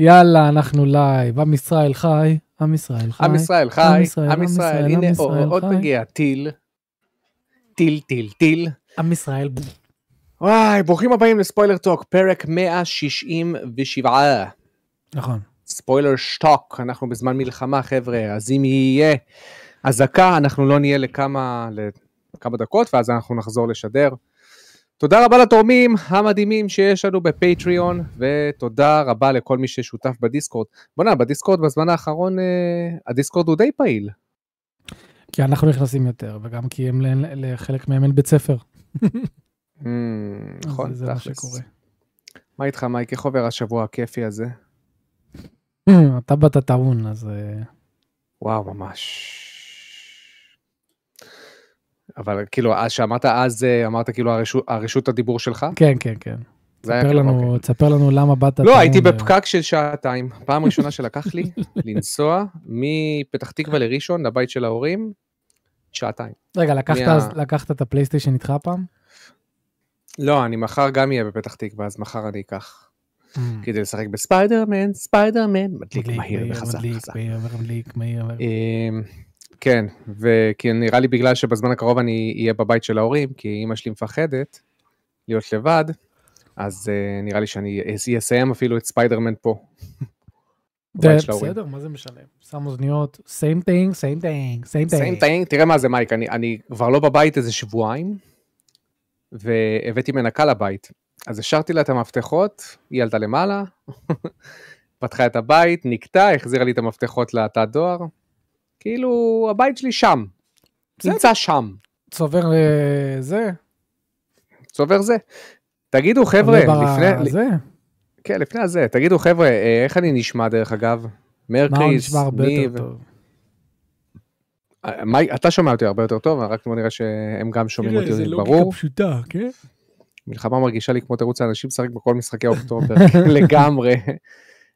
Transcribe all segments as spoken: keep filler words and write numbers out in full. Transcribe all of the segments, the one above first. יאללה, אנחנו לייב, עם ישראל חי, עם ישראל חי, עם ישראל חי, עם ישראל, עם ישראל, הנה עוד מגיע, טיל, טיל, טיל, טיל, עם ישראל, וואי, ברוכים הבאים לספוילר טוק, פרק מאה שישים ושבע, נכון, ספוילר שטוק, אנחנו בזמן מלחמה חבר'ה, אז אם יהיה אזעקה, אנחנו לא נהיה לכמה, לכמה דקות, ואז אנחנו נחזור לשדר. תודה רבה לתורמים המדהימים שיש לנו בפטריון, ותודה רבה לכל מי ששותף בדיסקורד. בוא נע, בדיסקורד בזמן האחרון, הדיסקורד הוא די פעיל. כי אנחנו נכנסים יותר, וגם כי הם לחלק מהם אין בית ספר. נכון, זה מה שקורה. מה איתך, מייק? איך עובר השבוע הכיפי הזה? אתה בת הטעון, אז... וואו, ממש... אבל כאילו, שאמרת אז, אמרת כאילו הרשות, הרשות הדיבור שלך? כן, כן, כן. תספר לנו, תספר לנו למה באת... לא, הייתי בפקק של שעתיים. פעם ראשונה שלקח לי לנסוע מפתח תקווה לראשון, לבית של ההורים, שעתיים. רגע, לקחת את הפלייסטיישן איתך פעם? לא, אני מחר גם יהיה בפתח תקווה, אז מחר אני אקח. כדי לשחק בספיידרמן, ספיידרמן, מדליק מהיר וחזק, חזק. מדליק מהיר וחזק. כן, וכי נראה לי בגלל שבזמן הקרוב אני אהיה בבית של ההורים, כי אמא שלי מפחדת להיות לבד, אז uh, נראה לי שאני אסיים אפילו את ספיידרמן פה. זה בסדר, מה זה משנה? שם אוזניות, same thing, same thing, same thing. Same thing, תראה מה זה מייק, אני, אני כבר לא בבית איזה שבועיים, והבאתי מנקה לבית, אז השארתי לה את המפתחות, היא עלתה למעלה, פתחה את הבית, נקטה, החזירה לי את המפתחות לתא דואר, כאילו, הבית שלי שם. נמצא שם. צובר זה. צובר זה. תגידו, חבר'ה, לפני... זה. כן, לפני הזה. תגידו, חבר'ה, איך אני נשמע דרך אגב? מרקריס, ניב. נשמע הרבה יותר טוב. אתה שומע אותי הרבה יותר טוב, רק נראה שהם גם שומעים אותי, ברור. זה לוגיקה פשוטה, כן? מלחמה מרגישה לי כמו תירוץ האנשים שחק בכל משחקי אוקטובר. לגמרי.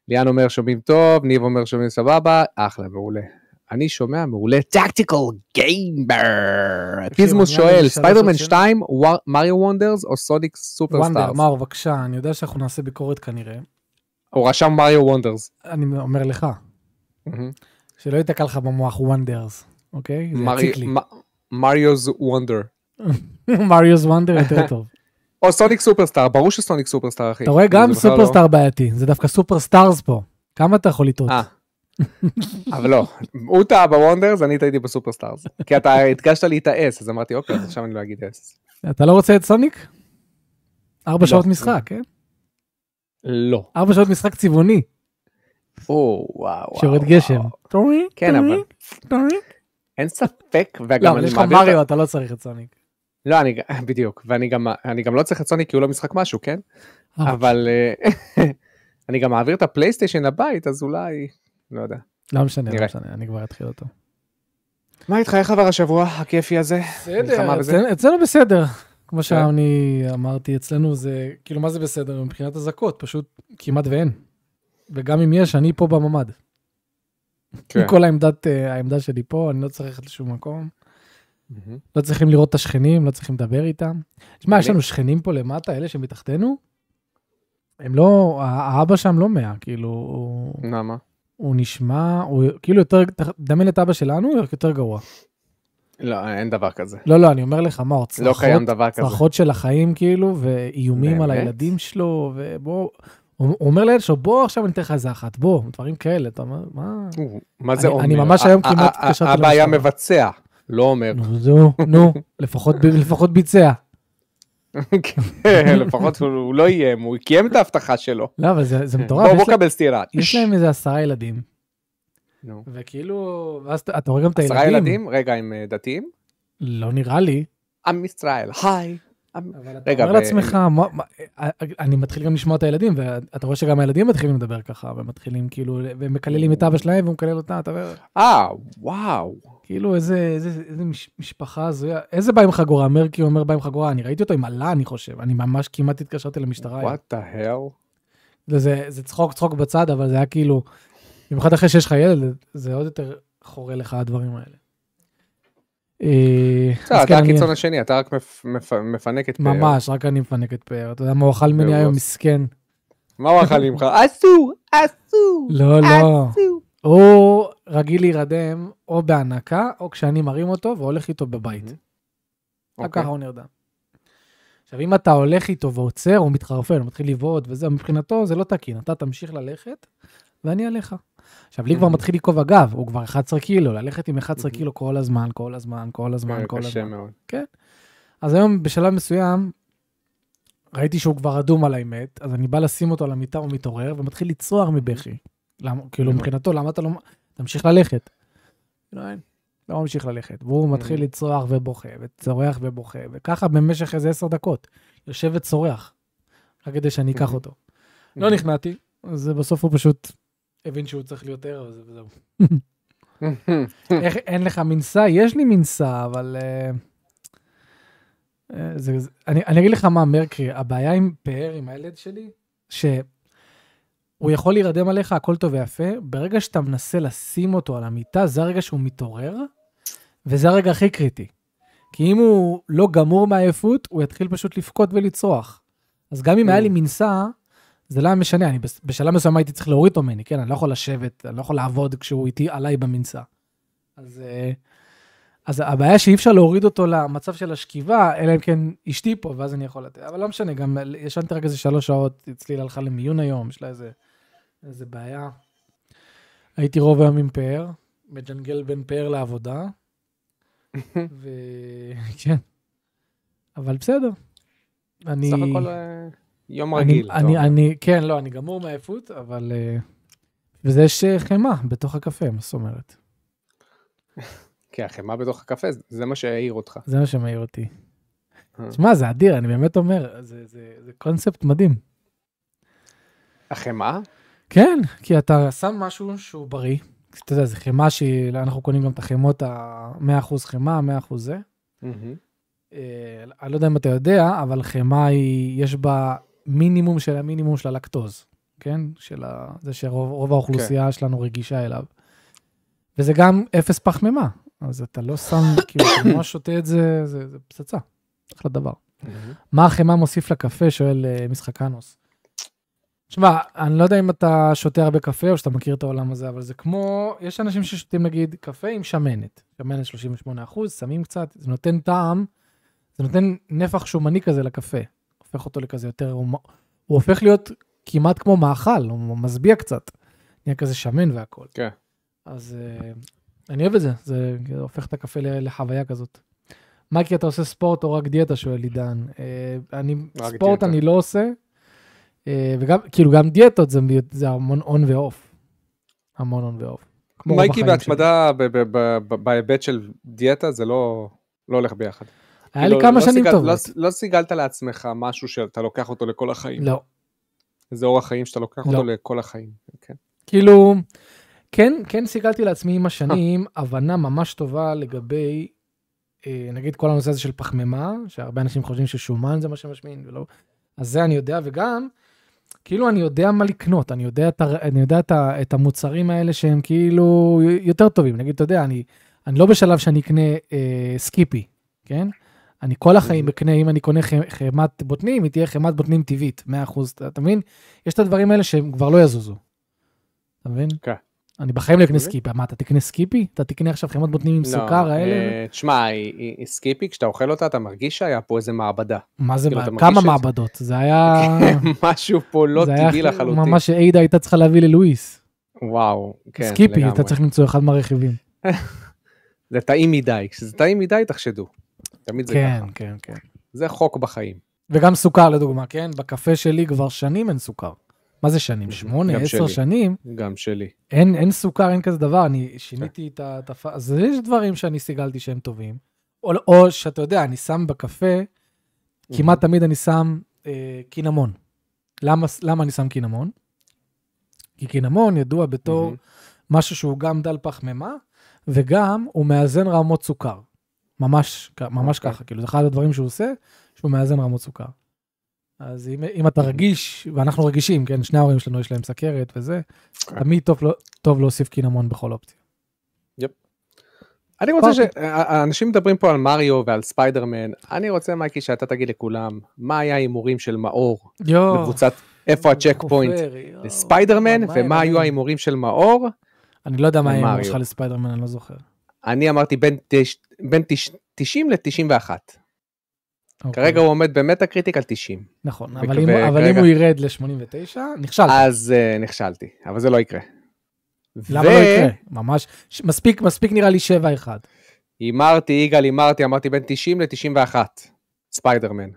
ליאן אומר שומעים טוב, ניב אומר שומעים סבבה, אחלה, מעולה. אני שומע מעולה, טקטיקל גיימבר. פיזמוס שואל, ספיידרמן שתיים, מריו וונדרס או סוניק סופרסטארס? וונדר, מאור, בבקשה, אני יודע שאנחנו נעשה ביקורת כנראה. הוא רשם מריו וונדרס. אני אומר לך, שלא יתקע לך במוח וונדרס, אוקיי? זה יציק לי. מריו's וונדר. מריו's וונדר יותר טוב. או סוניק סופרסטאר, ברור שסוניק סופרסטאר, אחי. אתה רואה גם סופרסטאר בעייתי, זה דווקא סופרסטארס פה. כמה אתה יכול לטעות? אבל לא, הוא טעה בוונדרס, אני טעיתי בסופרסטארס, כי אתה התגשת לי את ה-S, אז אמרתי אוקיי, עכשיו אני לא אגיד S. אתה לא רוצה את סוניק? ארבע שעות משחק, כן? לא. ארבע שעות משחק צבעוני. או, וואו. שיורד גשם. טורי, טורי, טורי. אין ספק, וגם אני מעביר... לא, מריו, אתה לא צריך את סוניק. לא, בדיוק, ואני גם לא צריך את סוניק, כי הוא לא משחק משהו, כן? אבל אני גם מעביר את הפלייסטיישן לבית, אז אולי... לא יודע. לא משנה, לא משנה, אני כבר אתחיל אותו. מה איתך, איך עבר השבוע הכיפי הזה? בסדר, אצלנו בסדר. כמו שאני אמרתי, אצלנו זה, כאילו מה זה בסדר? מבחינת הזכות, פשוט כמעט ואין. וגם אם יש, אני פה בממד. כל העמדה שלי פה, אני לא צריך לשום מקום. לא צריכים לראות את השכנים, לא צריכים לדבר איתם. מה, יש לנו שכנים פה למטה, אלה שמתחתנו? הם לא, האבא שם לא מאה, כאילו... נעמה? הוא נשמע, הוא כאילו יותר, דמיין את אבא שלנו, הוא יותר גרוע. לא, אין דבר כזה. לא, לא, אני אומר לך, מה, לא קיים דבר כזה. צרכות של החיים, כאילו, ואיומים על הילדים שלו, ובוא, הוא אומר לילד שלו, בוא, עכשיו אני אתן לך איזה אחת, בוא, דברים כאלה, אתה אומר, מה? מה זה אומר? אני ממש היום כמעט התקשרתי למשטרה. אבא היה מבצע, לא אומר. נו, נו, לפחות ביצע. לפחות הוא לא יהיה, הוא קיים את ההבטחה שלו. לא, אבל זה מטורף. בוא קבל סתירה. יש להם איזה עשרה ילדים. וכאילו, אתה רואה גם את הילדים. עשרה ילדים? רגע, הם דתיים? לא נראה לי. עם ישראל, היי. אבל אתה אומר לעצמך, אני מתחיל גם לשמוע את הילדים, ואתה רואה שגם הילדים מתחילים לדבר ככה, ומתחילים כאילו, ומקללים את אבא שלהם, והוא מקלל אותה, אתה אומר. אה, וואו. כאילו איזה משפחה הזו, איזה בא עם חגורה, מרקי אומר בא עם חגורה, אני ראיתי אותו עם עלה, אני חושב, אני ממש כמעט התקשרתי למשטרה. What the hell? זה צחוק צחוק בצד, אבל זה היה כאילו, במיוחד אחרי שיש לך ילד, זה עוד יותר חורה לך הדברים האלה. אתה הקיצון השני, אתה רק מפנק את פאר. ממש, רק אני מפנק את פאר. אתה יודע מה, הוא אכל מני היום מסכן. מה הוא אכל ממך? אסו, אסו, לא, לא. הוא רגיל להירדם או בהנקה, או כשאני מרים אותו והולך איתו בבית. ככה הוא נרדם. עכשיו, אם אתה הולך איתו ועוצר, הוא מתחרפן, הוא מתחיל לבעוט, וזה, מבחינתו זה לא תקין. אתה תמשיך ללכת, ואני עליך. עכשיו, לי כבר מתחיל לקוב הגב, הוא כבר אחד עשר קילו, ללכת עם אחד עשר קילו כל הזמן, כל הזמן, כל הזמן, כל הזמן. כן. אז היום בשלב מסוים, ראיתי שהוא כבר אדום על האמת, אז אני בא לשים אותו על המיטה, הוא מתעורר, ומתחיל לצרוח מבכי. כאילו, מבחינתו, למה אתה לא... תמשיך ללכת. לא ממשיך ללכת. והוא מתחיל לצרוח ובוכה, וצורח ובוכה, וככה במשך איזה עשר דקות. יושב וצורח, רק כדי שאני אקח אותו. לא נכנעתי, אז בסוף הוא פשוט הבין שהוא צריך להיות ער, וזהו. אין לך מנסה? יש לי מנסה, אבל... זה, זה, אני, אני אגיד לך מה, מרקרי, הבעיה עם פאר, עם הילד שלי, שהוא יכול להירדם עליך, הכל טוב ויפה, ברגע שאתה מנסה לשים אותו על המיטה, זה הרגע שהוא מתעורר, וזה הרגע הכי קריטי. כי אם הוא לא גמור מהעייפות, הוא יתחיל פשוט לפקוט ולצרוח. אז גם אם היה לי מנסה, זה לא משנה, אני בשלב מסוים הייתי צריך להוריד אותו ממני, כן? אני לא יכול לשבת, אני לא יכול לעבוד כשהוא איתי עליי במנסה. אז... אז הבעיה שאי אפשר להוריד אותו למצב של השכיבה, אלא אם כן אשתי פה, ואז אני יכול לתת. אבל לא משנה, גם ישנתי רק איזה שלוש שעות, אצלי הלכה למיון היום, יש לה איזה, איזה בעיה. הייתי רוב היום עם פאר, מג'נגל בין פאר לעבודה, ו... כן. אבל בסדר. אני... סך הכל יום רגיל. אני, אני, אני, כן, לא, אני גמור מהעייפות, אבל... וזה יש חמה בתוך הקפה, מה זאת אומרת. כי החמה בתוך הקפה, זה מה שהעיר אותך. זה מה שמעיר אותי. תשמע, זה אדיר, אני באמת אומר, זה קונספט מדהים. החמה? כן, כי אתה שם משהו שהוא בריא. אתה יודע, זה חמה שאנחנו קונים גם את החמות, מאה אחוז חמה, מאה אחוז זה. אני לא יודע אם אתה יודע, אבל חמה יש בה מינימום של המינימום של הלקטוז. כן? זה שרוב האוכלוסייה שלנו רגישה אליו. וזה גם אפס פחמימה. אז אתה לא שם, כאילו, כמו שותה את זה, זה, זה פצצה. אחלה דבר. מה החמה מוסיף לקפה, שואל משחקנוס. תשמע, אני לא יודע אם אתה שותה הרבה קפה, או שאתה מכיר את העולם הזה, אבל זה כמו, יש אנשים ששותים, נגיד, קפה עם שמנת. שמנת שלושים ושמונה אחוז, שמים קצת, זה נותן טעם, זה נותן נפח שומני כזה לקפה. הופך אותו לכזה יותר, הוא, הוא הופך להיות כמעט כמו מאכל, הוא מסביע קצת. נהיה כזה שמן והכל. כן. אז... אני אוהב את זה, זה הופך את הקפה לחוויה כזאת. מייקי, אתה עושה ספורט או רק דיאטה, שואל עידן. ספורט אני לא עושה, וגם, כאילו, גם דיאטות זה המון און ואוף. המון און ואוף. מייקי בהתמדה בהיבט של דיאטה, זה לא הולך ביחד. היה לי כמה שנים טובות. לא סיגלת לעצמך משהו שאתה לוקח אותו לכל החיים. לא. זה אורח חיים שאתה לוקח אותו לכל החיים. כאילו... כן, כן סיגלתי לעצמי עם השנים, הבנה ממש טובה לגבי, נגיד כל הנושא הזה של פחמימה, שהרבה אנשים חושבים ששומן זה מה שמשמין, ולא, אז זה אני יודע, וגם, כאילו אני יודע מה לקנות, אני יודע את, אני יודע את, את המוצרים האלה שהם כאילו יותר טובים, נגיד, אתה יודע, אני, אני לא בשלב שאני אקנה אה, סקיפי, כן? אני כל החיים אקנה, אם אני קונה חמת בוטנים, היא תהיה חמת בוטנים טבעית, מאה אחוז, אתה מבין? יש את הדברים האלה שהם כבר לא יזוזו, אתה מבין? כן. אני בחיים לא אקנה סקיפי. מה, אתה תקנה סקיפי? אתה תקנה עכשיו חמות בוטנים עם סוכר האלה? תשמע, סקיפי, כשאתה אוכל אותה, אתה מרגיש שהיה פה איזה מעבדה. מה זה? כמה מעבדות? זה היה... משהו פה לא טבעי לחלוטין. ממש שאידה הייתה צריכה להביא ללואיס. וואו, כן, לגמרי. סקיפי, אתה צריך למצוא אחד מהרכיבים. זה טעים מדי. כשזה טעים מדי, תחשדו. תמיד זה ככה. כן, כן, כן. זה חוק בחיים. וגם סוכר, לדוגמה, כן? בקפה שלי כבר שנים אין סוכר. מה זה שנים? שמונה, עשר שנים? גם שלי. אין, אין סוכר, אין כזה דבר, אני שיניתי את ה... אז יש דברים שאני סיגלתי שהם טובים, או, או שאתה יודע, אני שם בקפה, כמעט תמיד אני שם אה, קינמון. למה, למה אני שם קינמון? כי קינמון ידוע בתור משהו שהוא גם דל פחמימה, וגם הוא מאזן רמות סוכר. ממש, ממש ככה, כאילו, זה אחד הדברים שהוא עושה, שהוא מאזן רמות סוכר. אז אם, אם אתה רגיש, ואנחנו רגישים, כן, שני ההורים שלנו יש להם סכרת וזה, תמיד טוב, טוב להוסיף קינמון בכל אופציה. יפ. אני רוצה שאנשים מדברים פה על מריו ועל ספיידרמן, אני רוצה, מייקי, שאתה תגיד לכולם, מה היה האימורים של מאור בקבוצת איפה הצ'ק פוינט לספיידרמן, ומה היו ההימורים של מאור? אני לא יודע מה ההימור שלך לספיידרמן, אני לא זוכר. אני אמרתי בין תשעים ל-תשעים ואחת. כרגע הוא עומד במטה קריטיק על תשעים. נכון, אבל אם הוא ירד ל-שמונים ותשע, נכשלתי. אז נכשלתי, אבל זה לא יקרה. למה לא יקרה? ממש, מספיק, מספיק נראה לי שבע אחד. אמרתי, איגל, אמרתי, אמרתי בין תשעים ל-תשעים ואחת, ספיידרמן.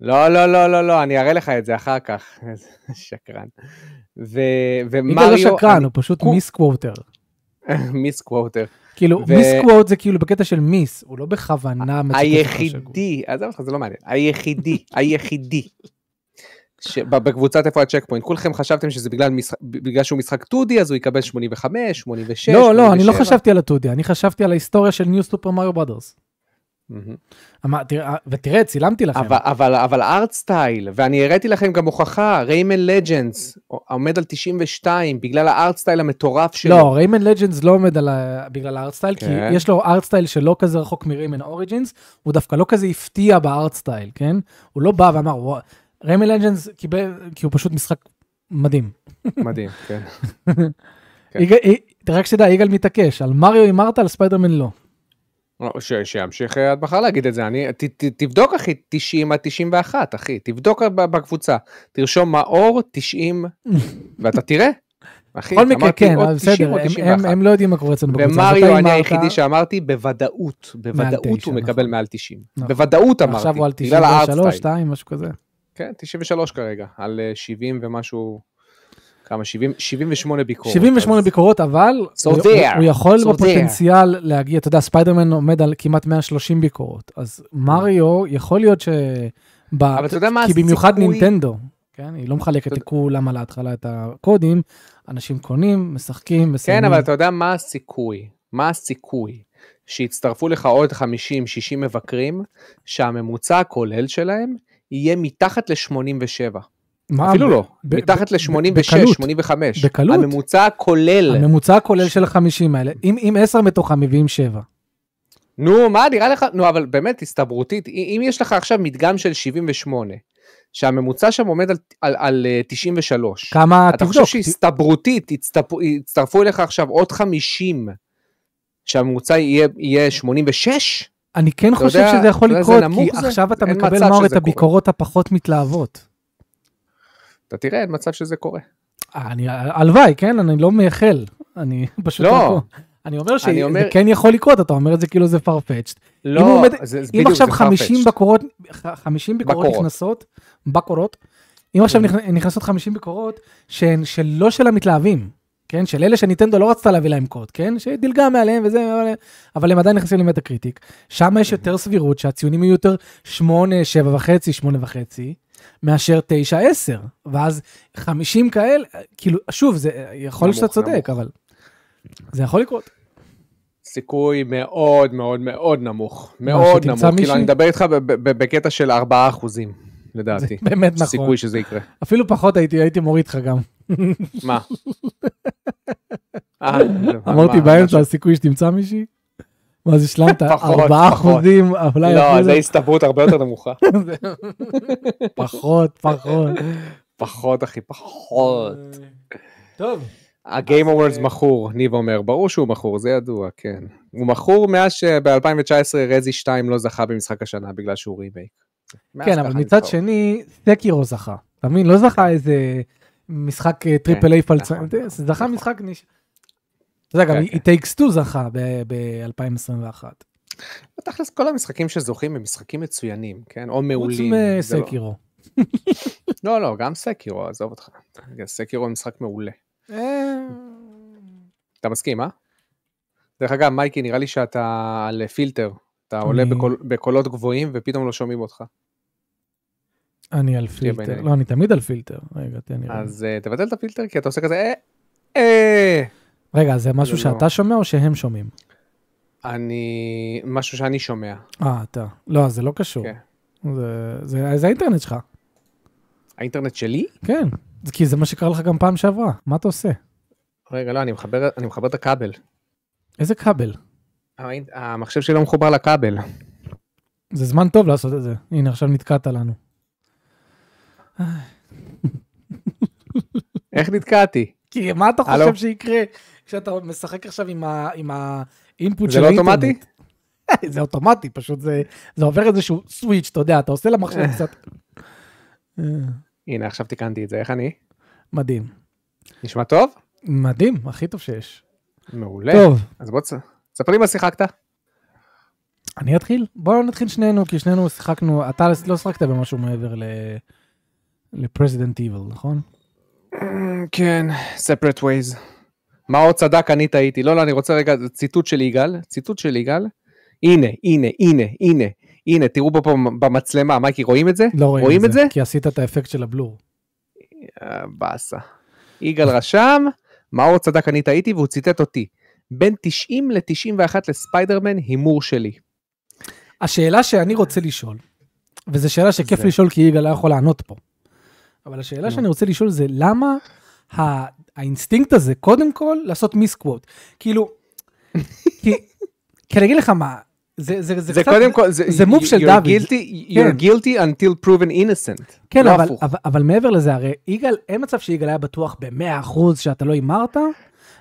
לא, לא, לא, לא, לא, אני אראה לך את זה אחר כך. שקרן. איגל לא שקרן, הוא פשוט מיס קווטר. מיס קווטר. כאילו, מיס קווט זה כאילו בקטע של מיס, הוא לא בכוונה. היחידי, זה לא מעניין, היחידי, היחידי. בקבוצת איפה הצ'ק פוינט, כולכם חשבתם שזה בגלל, בגלל שהוא משחק טודי, אז הוא יקבל שמונים וחמש, שמונים ושש, לא, לא, אני לא חשבתי על הטודי, אני חשבתי על ההיסטוריה של ניו סופר מריו ברודרס. ותראה, צילמתי לכם. אבל, אבל ארט סטייל, ואני הראיתי לכם גם הוכחה, ריימן לג'נדס עומד על תשעים ושתיים, בגלל הארט סטייל המטורף שלו. לא, ריימן לג'נדס לא עומד בגלל הארט סטייל, כי יש לו ארט סטייל שלא כזה רחוק מריימן אוריג'ינס, הוא דווקא לא כזה הפתיע בארט סטייל, כן? הוא לא בא ואמר, וואו, ריימן לג'נדס קיבל, כי הוא פשוט משחק מדהים. מדהים, כן. רק שדע, איגל מתעקש, על מריו אמרת, על ספיידרמן לא. שימשיך עד מחר להגיד את זה, תבדוק אחי, תשעים עד תשעים ואחת אחי, תבדוק בקבוצה, תרשום מאור תשעים, ואתה תראה, אחי, אמרתי עוד תשעים או תשעים ואחת, הם לא יודעים מה קורה אצלנו בקבוצה, ומריו אני היחידי שאמרתי, בוודאות, בוודאות הוא מקבל מעל תשעים, בוודאות אמרתי, עכשיו הוא על תשעים ושלוש, שתיים, משהו כזה, כן, תשעים ושלוש כרגע, על שבעים ומשהו, כמה? שבעים ושמונה ביקורות. שבעים ושמונה ביקורות, אבל הוא יכול בפוטנציאל להגיע, אתה יודע, ספיידרמן עומד על כמעט מאה ושלושים ביקורות, אז מריו יכול להיות ש... כי במיוחד נינטנדו, היא לא מחלקת לכולם על ההתחלה את הקודים, אנשים קונים, משחקים, מסיימים. כן, אבל אתה יודע מה הסיכוי? מה הסיכוי? שיצטרפו לך עוד חמישים שישים מבקרים, שהממוצע הכולל שלהם יהיה מתחת ל-שמונים ושבע. אפילו לא, מתחת ל-שמונים ושש, שמונים וחמש. בקלות. הממוצע הכולל. הממוצע הכולל של החמישים האלה. אם עשר מתוכם מביאים שבע. נו, מה נראה לך? נו, אבל באמת הסתברותית, אם יש לך עכשיו מדגם של שבעים ושמונה, שהממוצע שם עומד על תשעים ושלוש. כמה, תבדוק. אתה חושב שהסתברותית, הצטרפו אליך עכשיו עוד חמישים, שהממוצע יהיה שמונים ושש? אני כן חושב שזה יכול לקרות, כי עכשיו אתה מקבל מאור את הביקורות הפחות מתלהבות. אתה תראה את מצב שזה קורה. הלוואי, כן? אני לא מייחל. אני פשוט... לא. אני אומר שזה כן יכול לקרות, אתה אומר את זה כאילו זה farfetched. לא, זה בדיוק, זה farfetched. אם עכשיו חמישים ביקורות נכנסות, בקורות, אם עכשיו נכנסות חמישים ביקורות, שהן שלא של המתלהבים, כן? של אלה שניטנדו לא רצתה להביא להם קוד, כן? שדילגה מעליהם וזה, אבל הם עדיין נכנסים למטה קריטיק. שם יש יותר סבירות, שהציונים יהיו יותר שמונה, שבע וחצי, שמונה וחצי, מאשר תשע עשר, ואז חמישים כאלה, כאילו, שוב, זה יכול שאתה צודק, אבל זה יכול לקרות. סיכוי מאוד מאוד מאוד נמוך, מאוד נמוך, כאילו אני מדבר איתך בקטע של ארבעה אחוזים, לדעתי. באמת נכון. סיכוי שזה יקרה. אפילו פחות הייתי מוריד לך גם. מה? אמרתי באמצע, הסיכוי שתמצא מישהי? מה זה שלמת? ארבעה אחוזים, אולי... לא, זה הסתברות הרבה יותר נמוכה. פחות, פחות. פחות, אחי, פחות. טוב. הגיימא וורלדס מכור, ניב אומר, ברור שהוא מכור, זה ידוע, כן. הוא מכור מאז שב-אלפיים ותשע עשרה רזי שתיים לא זכה במשחק השנה, בגלל שהוא רימייק. כן, אבל מצד שני, סקירו זכה. תאמין, לא זכה איזה משחק טריפל איי פלצן, זכה משחק נישה. זה גם, It Takes Two זכה ב-אלפיים עשרים ואחת. בתכלס, כל המשחקים שזוכים הם משחקים מצוינים, כן? או מעולים. חוץ מסקירו. לא, לא, גם סקירו, עזוב אותך. סקירו הוא משחק מעולה. אתה מסכים, אה? דרך אגב, מייקי, נראה לי שאתה על פילטר. אתה עולה בקולות גבוהים ופתאום לא שומעים אותך. אני על פילטר. לא, אני תמיד על פילטר. רגע, תהיה נראה. אז תבטל את הפילטר, כי אתה עושה כזה, אה, אה, רגע, זה משהו שאתה שומע או שהם שומעים? אני... משהו שאני שומע. אה, אתה. לא, זה לא קשור. זה האינטרנט שלך. האינטרנט שלי? כן. כי זה מה שקרה לך גם פעם שעברה. מה אתה עושה? רגע, לא, אני מחבר את הכבל. איזה כבל? המחשב שלי לא מחובר לכבל. זה זמן טוב לעשות את זה. הנה, עכשיו נתקעת לנו. איך נתקעתי? כי מה אתה חושב שיקרה כשאתה משחק עכשיו עם האינפוט של האינטרנט? זה לא אוטומטי? זה אוטומטי, פשוט זה עובר איזשהו סוויץ', אתה יודע, אתה עושה למחשב קצת. הנה, עכשיו תיקנתי את זה, איך אני? מדהים. נשמע טוב? מדהים, הכי טוב שיש. מעולה. טוב. אז בוא, ספר לי מה שיחקת. אני אתחיל? בואו נתחיל שנינו, כי שנינו שיחקנו, אתה לא שחקת במשהו מעבר ל-President Evil, נכון? כן, Separate Ways. מה עוד צדק, אני טעיתי. לא, לא, אני רוצה רגע, ציטוט של יגאל, ציטוט של יגאל. הנה, הנה, הנה, הנה, הנה, תראו פה במצלמה, מייקי, רואים את זה? לא רואים את זה, כי עשית את האפקט של הבלור. באסה. יגאל רשם, מה עוד צדק, אני טעיתי, והוא ציטט אותי. בין תשעים ל-תשעים ואחת לספיידרמן, הימור שלי. השאלה שאני רוצה לשאול, וזו שאלה שכיף לשאול, כי יגאל לא יכול לענות פה. אבל השאלה שאני רוצה לשאול זה, למה האינסטינקט הזה, קודם כל, לעשות מיסקווט? כאילו, כי, כי להגיד לך מה, זה, זה, זה, זה קצת, קודם כל, זה, זה מוב של דוד. Guilty, you're guilty until proven innocent. כן, לא אבל, אבל, אבל מעבר לזה, הרי יגאל, אין מצב שיגאל היה בטוח ב-מאה אחוז שאתה לא אמרת,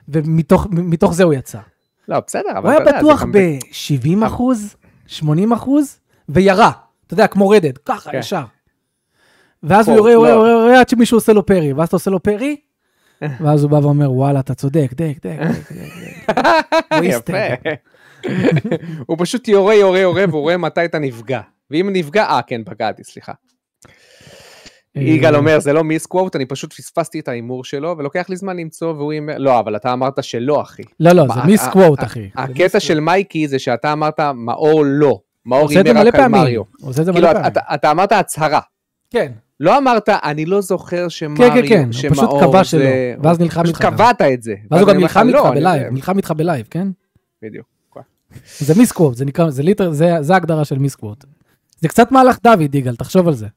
ומתוך מתוך זה הוא יצא. לא, בסדר. הוא היה בטוח ב-שבעים אחוז, שמונים אחוז, וירה. אתה יודע, כמו רדד, ככה, ישר. ואז הוא יורה, יורה, יורה, יורה, עד שמישהו עושה לו פרי, ואז אתה עושה לו פרי, ואז הוא בא ואומר, וואלה, אתה צודק, דק, דק, דק, דק. יפה. הוא פשוט יורה, יורה, יורה, והוא רואה מתי אתה נפגע. ואם נפגע, אה, כן, פגעתי, סליחה. יגאל אומר, זה לא מיסקווט, אני פשוט פספסתי את האימור שלו, ולוקח לי זמן למצוא, והוא אומר, לא, אבל אתה אמרת שלא, אחי. לא, לא, זה מיסקווט, אחי. הקטע של מייקי זה שאתה אמרת, מאור לא, מאור אימר רק על מריו. עושה את זה מלא פעמים. אתה אמרת הצהרה. כן. לא אמרת, אני לא זוכר שמריו, שמאור זה... כן, כן, כן, הוא פשוט קבע שלו, ואז נלחם איתך. פשוט קבעת את זה. ואז הוא גם נלחם איתך בלייב, נלחם איתך בלייב, כן? בדיוק. זה מיסקווט, זה נקרא, זה ההגדרה של מיסקווט. זה קצת מהלך דוד, יגאל, תחשוב על זה.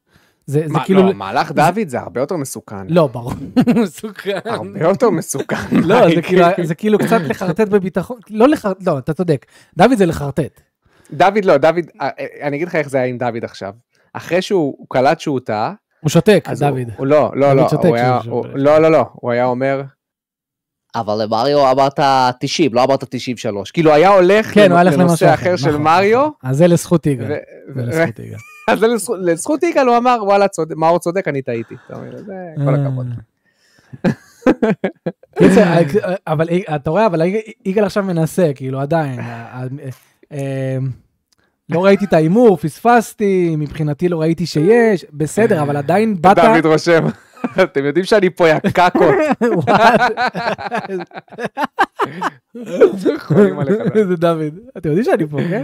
זה, זה כאילו... לא, מהלך דוד זה הרבה יותר מסוכן. לא, ברור. מסוכן. הרבה יותר מסוכן. לא, זה כאילו, זה כאילו קצת לחרטט בביטחון. לא לחרטט, לא, אתה צודק. דוד זה לחרטט. דוד לא, דוד, אני אגיד לך איך זה היה עם דוד עכשיו. אחרי שהוא קלט שהוא טעה... הוא שותק, דוד. הוא לא, לא, לא. לא, לא, לא. הוא היה אומר... אבל למריו אמרת תשעים, לא אמרת תשעים ושלוש. כאילו היה הולך לנושא אחר של מריו. אז זה לזכות יגאל. זה לזכות יגאל. אז לזכות יגאל הוא אמר, וואלה, מאור צודק, אני טעיתי. זה כל הכבוד. אבל אתה רואה, אבל יגאל עכשיו מנסה, כאילו עדיין. לא ראיתי את האימור, פספסתי, מבחינתי לא ראיתי שיש, בסדר, אבל עדיין באת... דוד רושם. אתם יודעים שאני פה יקקות. זה דוד. אתם יודעים שאני פה, כן?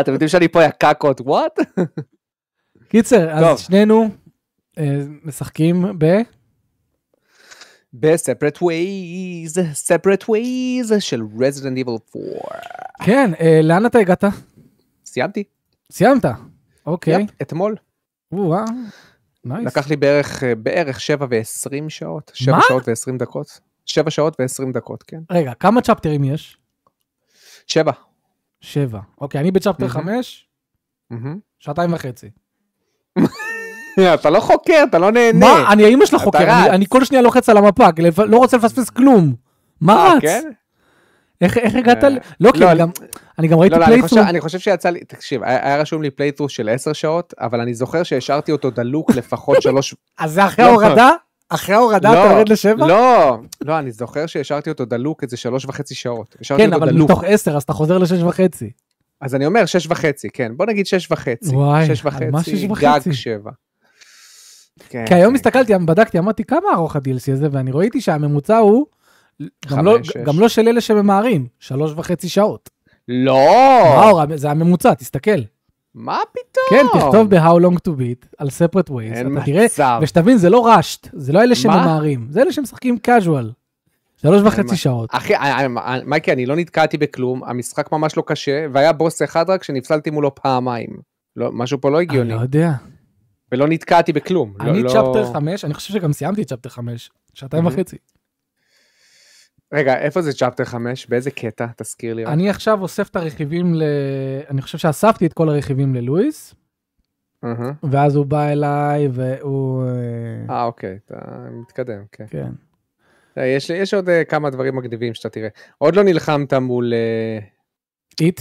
אתם יודעים שאני פה יקקות, וואט? קיצר, אז שנינו משחקים ב... ב-Separate Ways, Separate Ways של Resident Evil ארבע. כן, לאן אתה הגעת? סיימתי. סיימת? אוקיי. אתמול. וואו. לקח לי בערך, בערך שבע ועשרים שעות. שבע שעות ועשרים דקות. שבע שעות ועשרים דקות, כן. רגע, כמה צ'פטרים יש? שבע. שבע. אוקיי, אני בצ'פטר חמש, שעתיים וחצי. אתה לא חוקר, אתה לא נהנה. מה? אני האמא שלה חוקר, אני כל שנייה לוחץ על המפה, לא רוצה לפספס כלום. מה רץ? איך הגעת? לא, כי אני גם ראיתי פלייטרו. אני חושב שיצא לי, תקשיב, היה רשום לי פלייטרו של עשר שעות, אבל אני זוכר שהשארתי אותו דלוק לפחות שלוש... אז זה אחרי ההורדה? אחרי ההורדה אתה יורד לשבע? לא, לא, אני זוכר שהשארתי אותו דלוק איזה שלוש וחצי שעות. כן, אבל מתוך עשר, אז אתה חוזר לשש וחצי. אז אני אומר שש וחצי, כן, בוא נגיד שש וחצי. וואי, על מה שש וחצי? גג שבע. כי היום הסתכלתי, בדקתי, אמרתי כמה ארוך הדילסי הזה, ואני ראיתי שהממוצע הוא גם לא של אלה שממהרים, שלוש וחצי שעות. לא! מאור, זה הממוצע, תסתכל. מה פתאום? כן, תכתוב ב-How long to beat, על separate ways, אתה תראה, ושתבין, זה לא רשת, זה לא אלה שממהרים, זה אלה שמשחקים casual, שלוש וחצי שעות. אחי, מייקי, אני לא נתקעתי בכלום, המשחק ממש לא קשה, והיה בוס אחד רק שנפסלתי מולו פעמיים. משהו פה לא הגיוני. אני לא יודע. ולא נתקעתי בכלום. אני צ'פטר חמש, אני חושב שגם סיימתי צ'פטר חמש, שעתיים וחצי. רגע, איפה זה צ'פטר חמש? באיזה קטע? תזכיר לי. אני עכשיו אוסף את הרכיבים ל... אני חושב שאספתי את כל הרכיבים ללואיס, ואז הוא בא אליי, והוא... אה, אוקיי, אתה מתקדם, כן. יש, יש עוד כמה דברים מגניבים שאתה תראה. עוד לא נלחמת מול... איט?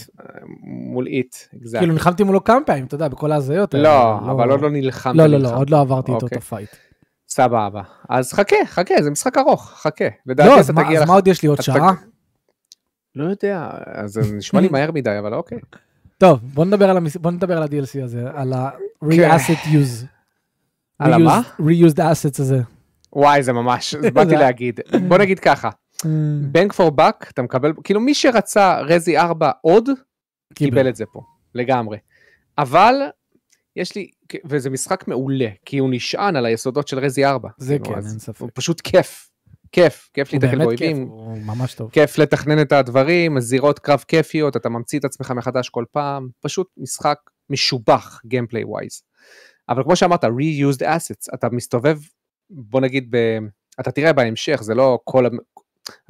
מול איט, אקזקט. כאילו נלחמתי מולו כמה פעמים, אתה יודע, בכל ההזיות. לא, אבל עוד לא נלחמת. לא, לא, לא, עוד לא עברתי איתו את הפייט. סבבה. אז חכה, חכה, זה משחק ארוך, חכה. לא, אז מה עוד יש לי עוד שעה? לא יודע, אז זה נשמע לי מהר מדי, אבל אוקיי. טוב, בוא נדבר על, בוא נדבר על ה-די אל סי הזה, על ה-Re-Asset Use. על מה? Reused Assets הזה. וואי, זה ממש, זה באתי להגיד. בוא נגיד ככה, Bank for Buck, אתה מקבל, כאילו מי שרצה רזי ארבע עוד, קיבל את זה פה, לגמרי. אבל, יש לי, וזה משחק מעולה, כי הוא נשען על היסודות של רזי ארבע. זה כן, אין ספק. הוא פשוט כיף. כיף, כיף להתחיל בויבים, כיף לתכנן את הדברים, זירות קרב כיפיות, אתה ממציא את עצמך מחדש כל פעם, פשוט משחק משובח, גיימפליי ווייז. אבל כמו שאמרת, reused assets, אתה מסתובב, בוא נגיד, אתה תראה בהמשך, זה לא כל,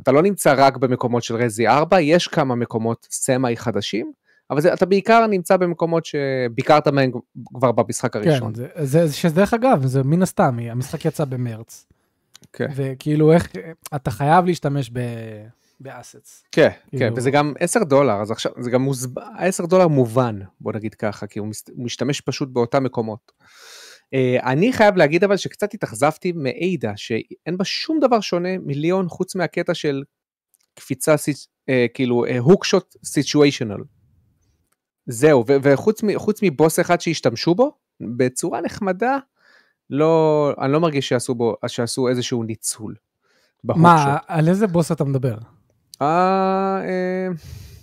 אתה לא נמצא רק במקומות של רזי ארבע, יש כמה מקומות סמאי חדשים, אבל אתה בעיקר נמצא במקומות שביקרת מהם כבר במשחק הראשון. כן, זה דרך אגב, זה מן הסתם, המשחק יצא במרץ. וכאילו איך, אתה חייב להשתמש באסטס. כן, כן, וזה גם עשרה דולר, אז עכשיו, זה גם עשרה דולר מובן, בוא נגיד ככה, כי הוא משתמש פשוט באותם מקומות. אני חייב להגיד אבל שקצת התאכזבתי מעידה, שאין בה שום דבר שונה מיליון, חוץ מהקטע של קפיצה, כאילו, הוקשוט סיטואשנל. זהו, וחוץ מבוס אחד שהשתמשו בו, בצורה נחמדה, לא, אני לא מרגיש שעשו בו, שעשו איזשהו ניצול. מה, על איזה בוס אתה מדבר?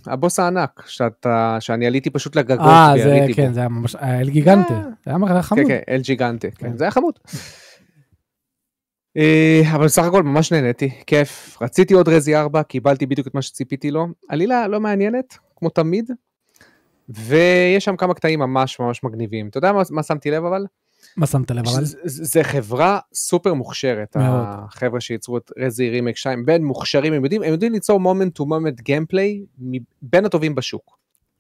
הבוס הענק, שאתה, שאני עליתי פשוט לגגות. אה, זה, כן, זה היה ממש, אל גיגנטה, זה היה ממש חמוד. כן, כן, אל גיגנטה, זה היה חמוד. אבל בסך הכל ממש נהניתי, כיף, רציתי עוד רזי ארבע, קיבלתי בדיוק את מה שציפיתי לו, עלילה לא מעניינת, כמו תמיד, ויש שם כמה קטעים ממש ממש מגניבים. אתה יודע מה שמתי לב אבל? מה שמת לב אבל? זה חברה סופר מוכשרת, החבר'ה שייצרו את רזי רימייק שתיים, בין מוכשרים, הם יודעים, הם יודעים ליצור מומנט טו מומנט גיימפליי, בין הטובים בשוק,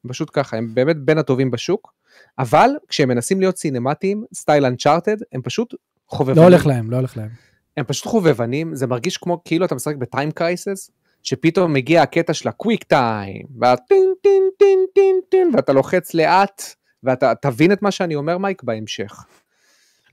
פשוט ככה, הם באמת בין הטובים בשוק, אבל כשהם מנסים להיות סינמטיים, סטייל אנצ'ארטד, הם פשוט חובבנים. לא הולך להם, לא הולך להם. הם פשוט חובבנים, זה מרגיש כמו, כאילו אתה משחק בטיים קרייסס, שפתאום מגיע הקטע של הקוויק טיים, ואתה לוחץ לאט, ואתה תבין את מה שאני אומר, מייק, בהמשך.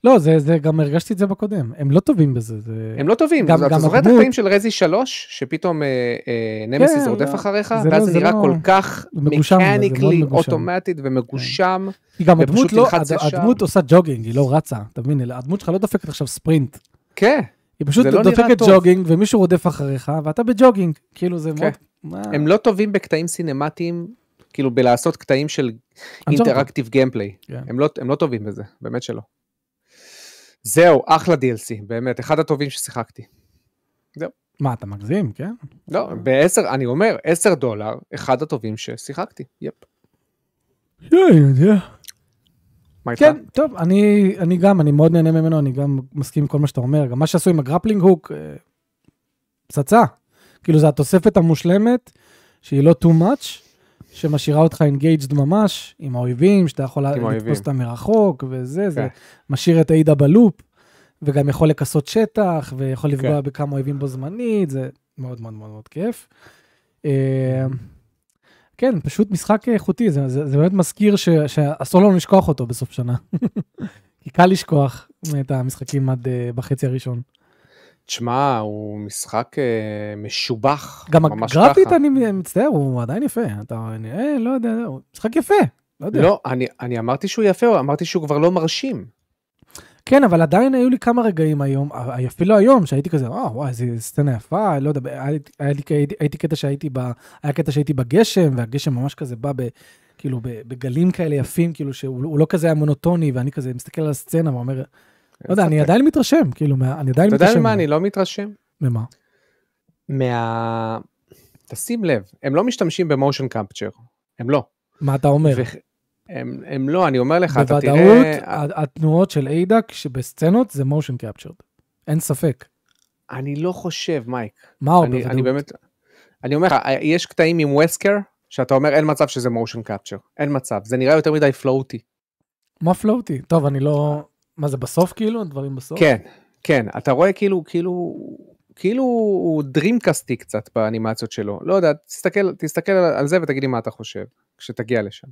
לא, זה, זה, גם הרגשתי את זה בקודם. הם לא טובים בזה, זה... הם לא טובים. גם, גם אתה זוכר את הקטעים של רזי שלוש, שפתאום, אה, אה, נמסיס רודף אחריך, ואז נראה כל כך מכניקלי, אוטומטית ומגושם. גם הדמות לא, הדמות עושה ג'וגינג, היא לא רצה, תבין, הדמות שלך לא דופקת עכשיו ספרינט. כן. היא פשוט דופקת ג'וגינג, ומישהו רודף אחריך, ואתה בג'וגינג. כאילו זה מאוד... הם לא טובים בקטעים סינמטיים, כאילו בלעשות קטעים של אינטראקטיב גיימפליי. הם לא, הם לא טובים בזה, באמת שלא. זהו, אחלה די אל סי, באמת, אחד הטובים ששיחקתי. זהו. מה, אתה מגזים, כן? לא, בעשר, אני אומר, עשר דולר, אחד הטובים ששיחקתי, יפ. יואי, יודע. מה איתך? כן, טוב, אני, אני גם, אני מאוד נהנה ממנו, אני גם מסכים עם כל מה שאתה אומר, גם מה שעשו עם הגרפלינג הוק, פצצה. כאילו, זו התוספת המושלמת, שהיא לא too much, שמשאירה אותך engaged ממש, עם האויבים, שאתה יכול לתפוס אותם מרחוק, וזה, זה משאיר את העידה בלופ, וגם יכול לקסות שטח, ויכול לפגוע בכמה אויבים בו זמנית, זה מאוד מאוד מאוד כיף. כן, פשוט משחק איכותי, זה באמת מזכיר שאסור לנו לשכוח אותו בסוף שנה. כי קל לשכוח את המשחקים עד בחצי הראשון. תשמע, הוא משחק משובח. גם הגרפית, אני מצטער, הוא עדיין יפה. אתה, אה, לא יודע, הוא משחק יפה. לא יודע. לא, אני, אני אמרתי שהוא יפה, אמרתי שהוא כבר לא מרשים. כן, אבל עדיין היו לי כמה רגעים היום, אפילו היום, שהייתי כזה, אה, וואי, זו סצנה יפה, לא יודע, הייתי קטע שהייתי ב, היה קטע שהייתי בגשם, והגשם ממש כזה בא ב, כאילו, בגלים כאלה יפים, כאילו, שהוא לא כזה היה מונוטוני, ואני כזה מסתכל על הסצנה, ואומר, לא יודע, אני עדיין מתרשם, כאילו, אני עדיין מתרשם. אתה יודע מה, אני לא מתרשם? ממה? מה... תשים לב, הם לא משתמשים במושן קמפצ'ר, הם לא. מה אתה אומר? הם לא, אני אומר לך, אתה תראה... בוודאות, התנועות של אידק שבסצנות זה מושן קמפצ'ר, אין ספק. אני לא חושב, מייק. מה עוד בוודאות? אני באמת... אני אומר לך, יש קטעים עם וסקר, שאתה אומר, אין מצב שזה מושן קמפצ'ר, אין מצב, זה נראה יותר מדי פלוטי. מה פלוטי? טוב, אני לא... מה זה בסוף כאילו? דברים בסוף? כן, כן. אתה רואה כאילו, כאילו, כאילו הוא דרימקאסטי קצת באנימציות שלו, לא יודע, תסתכל, תסתכל על זה ותגיד לי מה אתה חושב, כשתגיע לשם.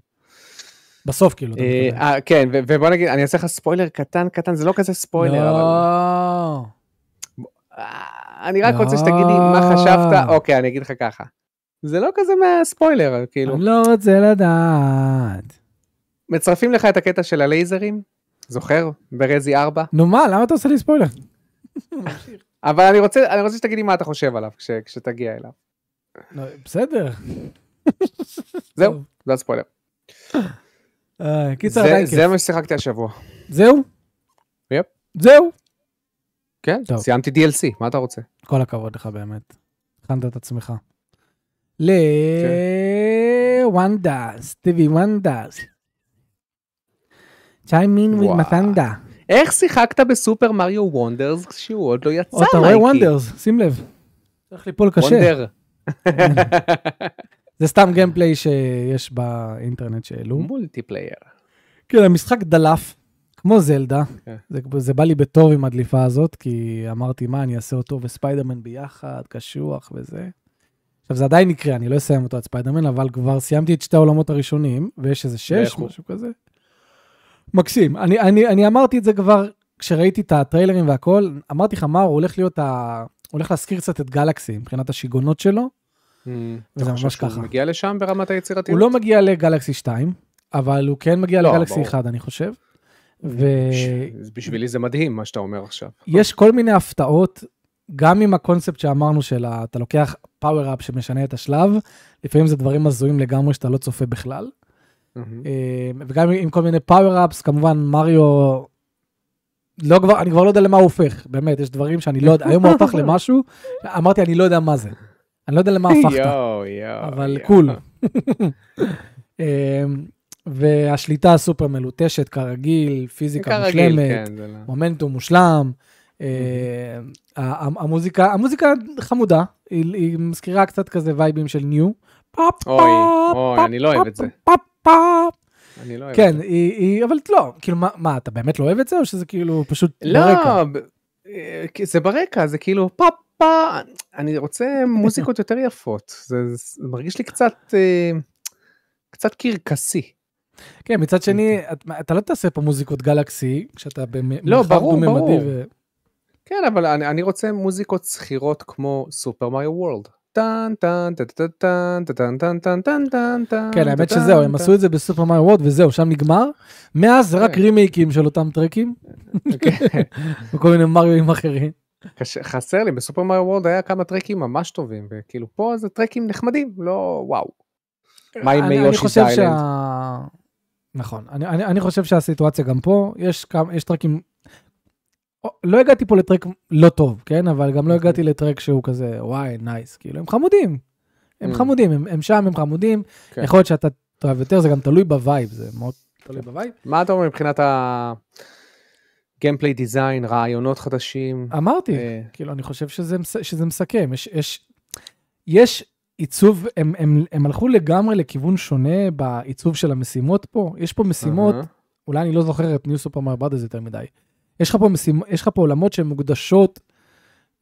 בסוף כאילו. כן, ובוא נגיד, אני אעשה לך ספוילר קטן קטן, זה לא כזה ספוילר, אבל... אני רק רוצה שתגיד לי מה חשבת, אוקיי, אני אגיד לך ככה. זה לא כזה מהספוילר, כאילו. אני לא רוצה לדעת. מצרפים לך את הקטע של הלייזרים, זוכר? ברזי ארבע. נו מה, למה אתה עושה לי ספוילר? אבל אני רוצה, אני רוצה שתגיד לי מה אתה חושב עליו, כש, כשתגיע אליו. בסדר. זהו, זה הספוילר. זה מה ששיחקתי השבוע. זהו? יפ. זהו? כן, סיימתי די אל סי, מה אתה רוצה? כל הכבוד לך באמת. הכנת את עצמך. ל... וונדרס, טיבי וונדרס. צ'יימין ומתנדה. איך שיחקת בסופר מריו וונדרס כשהוא עוד לא יצא? אתה רואה וונדרס, שים לב. צריך ליפול קשה. וונדר. זה סתם גיימפליי שיש באינטרנט שאלו. מולטיפלייר. כן, המשחק דלף, כמו זלדה. זה בא לי בטוב עם הדליפה הזאת, כי אמרתי מה, אני אעשה אותו וספיידרמן ביחד, קשוח וזה. עכשיו, זה עדיין יקרה, אני לא אסיים אותו את ספיידרמן, אבל כבר סיימתי את שתי העולמות הראשונים, ויש איזה שש, משהו כזה. מקסים. אני, אני, אני אמרתי את זה כבר, כשראיתי את הטריילרים והכל, אמרתי לך, מאור, הולך להיות ה... הולך להזכיר קצת את גלקסי, מבחינת השיגונות שלו, וזה ממש ככה. הוא מגיע לשם ברמת היצירתיות? הוא לא מגיע לגלקסי שתיים, אבל הוא כן מגיע לגלקסי אחד, אני חושב. בשבילי זה מדהים, מה שאתה אומר עכשיו. יש כל מיני הפתעות, גם עם הקונספט שאמרנו, שאתה לוקח פאוור-אפ שמשנה את השלב, לפעמים זה דברים מזויים לגמרי שאתה לא צופה בכלל. וגם עם כל מיני פאוור-אפס, כמובן מריו, אני כבר לא יודע למה הוא הופך, באמת, יש דברים שאני לא יודע, היום הוא הופך למשהו, אמרתי, אני לא יודע מה זה. אני לא יודע למה הפכת, אבל קול. והשליטה הסופר מלוטשת, כרגיל, פיזיקה מושלמת, מומנטום מושלם, המוזיקה, המוזיקה חמודה, היא מזכירה קצת כזה וייבים של ניו. אוי, אוי, אני לא אוהב את זה. אני לא אוהב את זה. כן, אבל לא, כאילו, מה, אתה באמת לא אוהב את זה, או שזה כאילו פשוט ברקע? לא, זה ברקע, זה כאילו פאפ, פאפ, אני רוצה מוזיקות יותר יפות, זה מרגיש לי קצת, קצת קרקסי. כן, מצד שני, אתה לא תעשה פה מוזיקות גלקסי, כשאתה במחר דו-ממדי ו... כן, אבל אני, אני רוצה מוזיקות סחירות כמו סופר מריו וורלד. טן, טן, טן, טן, טן, טן, טן, טן, טן, טן. כן, האמת שזהו, הם עשו את זה בסופר מריו וורלד, וזהו, שם נגמר. מאז רק רימייקים של אותם טרקים. וכל מיני מריואים אחרים. חסר לי, בסופר מריו וורלד היה כמה טרקים ממש טובים, וכאילו פה זה טרקים נחמדים, לא וואו. מה עם יושי'ס איילנד? נכון, אני חושב שהסיטואציה גם פה, יש טרקים... לא הגעתי פה לטרק לא טוב, כן? אבל גם לא הגעתי לטרק שהוא כזה, וואי, נייס, כאילו, הם חמודים. הם חמודים, הם שם, הם חמודים. יכול להיות שאתה תאהב יותר, זה גם תלוי בווייב, זה מאוד תלוי בווייב. מה אתה אומר מבחינת הגיימפליי דיזיין, רעיונות חדשים? אמרתי, כאילו, אני חושב שזה מסכם. יש עיצוב, הם הלכו לגמרי לכיוון שונה בעיצוב של המשימות פה. יש פה משימות, אולי אני לא זוכר את ניו סופר מריו בראדרס יותר מדי. יש לך פה, משימ... יש לך פה עולמות שמוקדשות,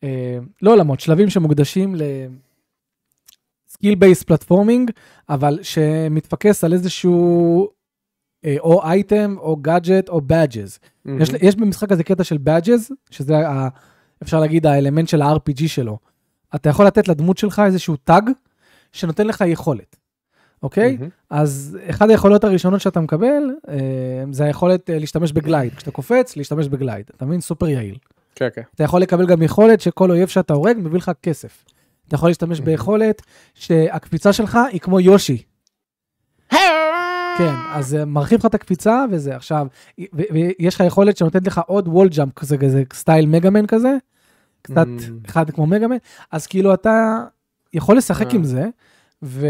אה, לא עולמות, שלבים שמוקדשים ל-skill-based platforming, אבל שמתפקס על איזשהו אה, או אייטם, או gadget, או badges. Mm-hmm. יש, יש במשחק הזה קטע של badges, שזה, ה, אפשר להגיד, האלמנט של ה-אר פי ג'י שלו. אתה יכול לתת לדמות שלך איזשהו tag, שנותן לך יכולת. אוקיי? Okay? Mm-hmm. אז אחד היכולות הראשונות שאתה מקבל, זה היכולת להשתמש בגלייד. כשאתה קופץ, להשתמש בגלייד. אתה מבין? סופר יעיל. כן, okay, כן. Okay. אתה יכול לקבל גם יכולת שכל אויב שאתה הורג מביא לך כסף. אתה יכול להשתמש mm-hmm. ביכולת שהקפיצה שלך היא כמו יושי. כן, אז מרחיב לך את הקפיצה וזה עכשיו. ויש לך יכולת שנותנת לך עוד וול ג'אמפ כזה, כזה סטייל מגאמן כזה. קצת mm-hmm. אחד כמו מגאמן. אז כאילו אתה יכול לשחק yeah. עם זה, ו...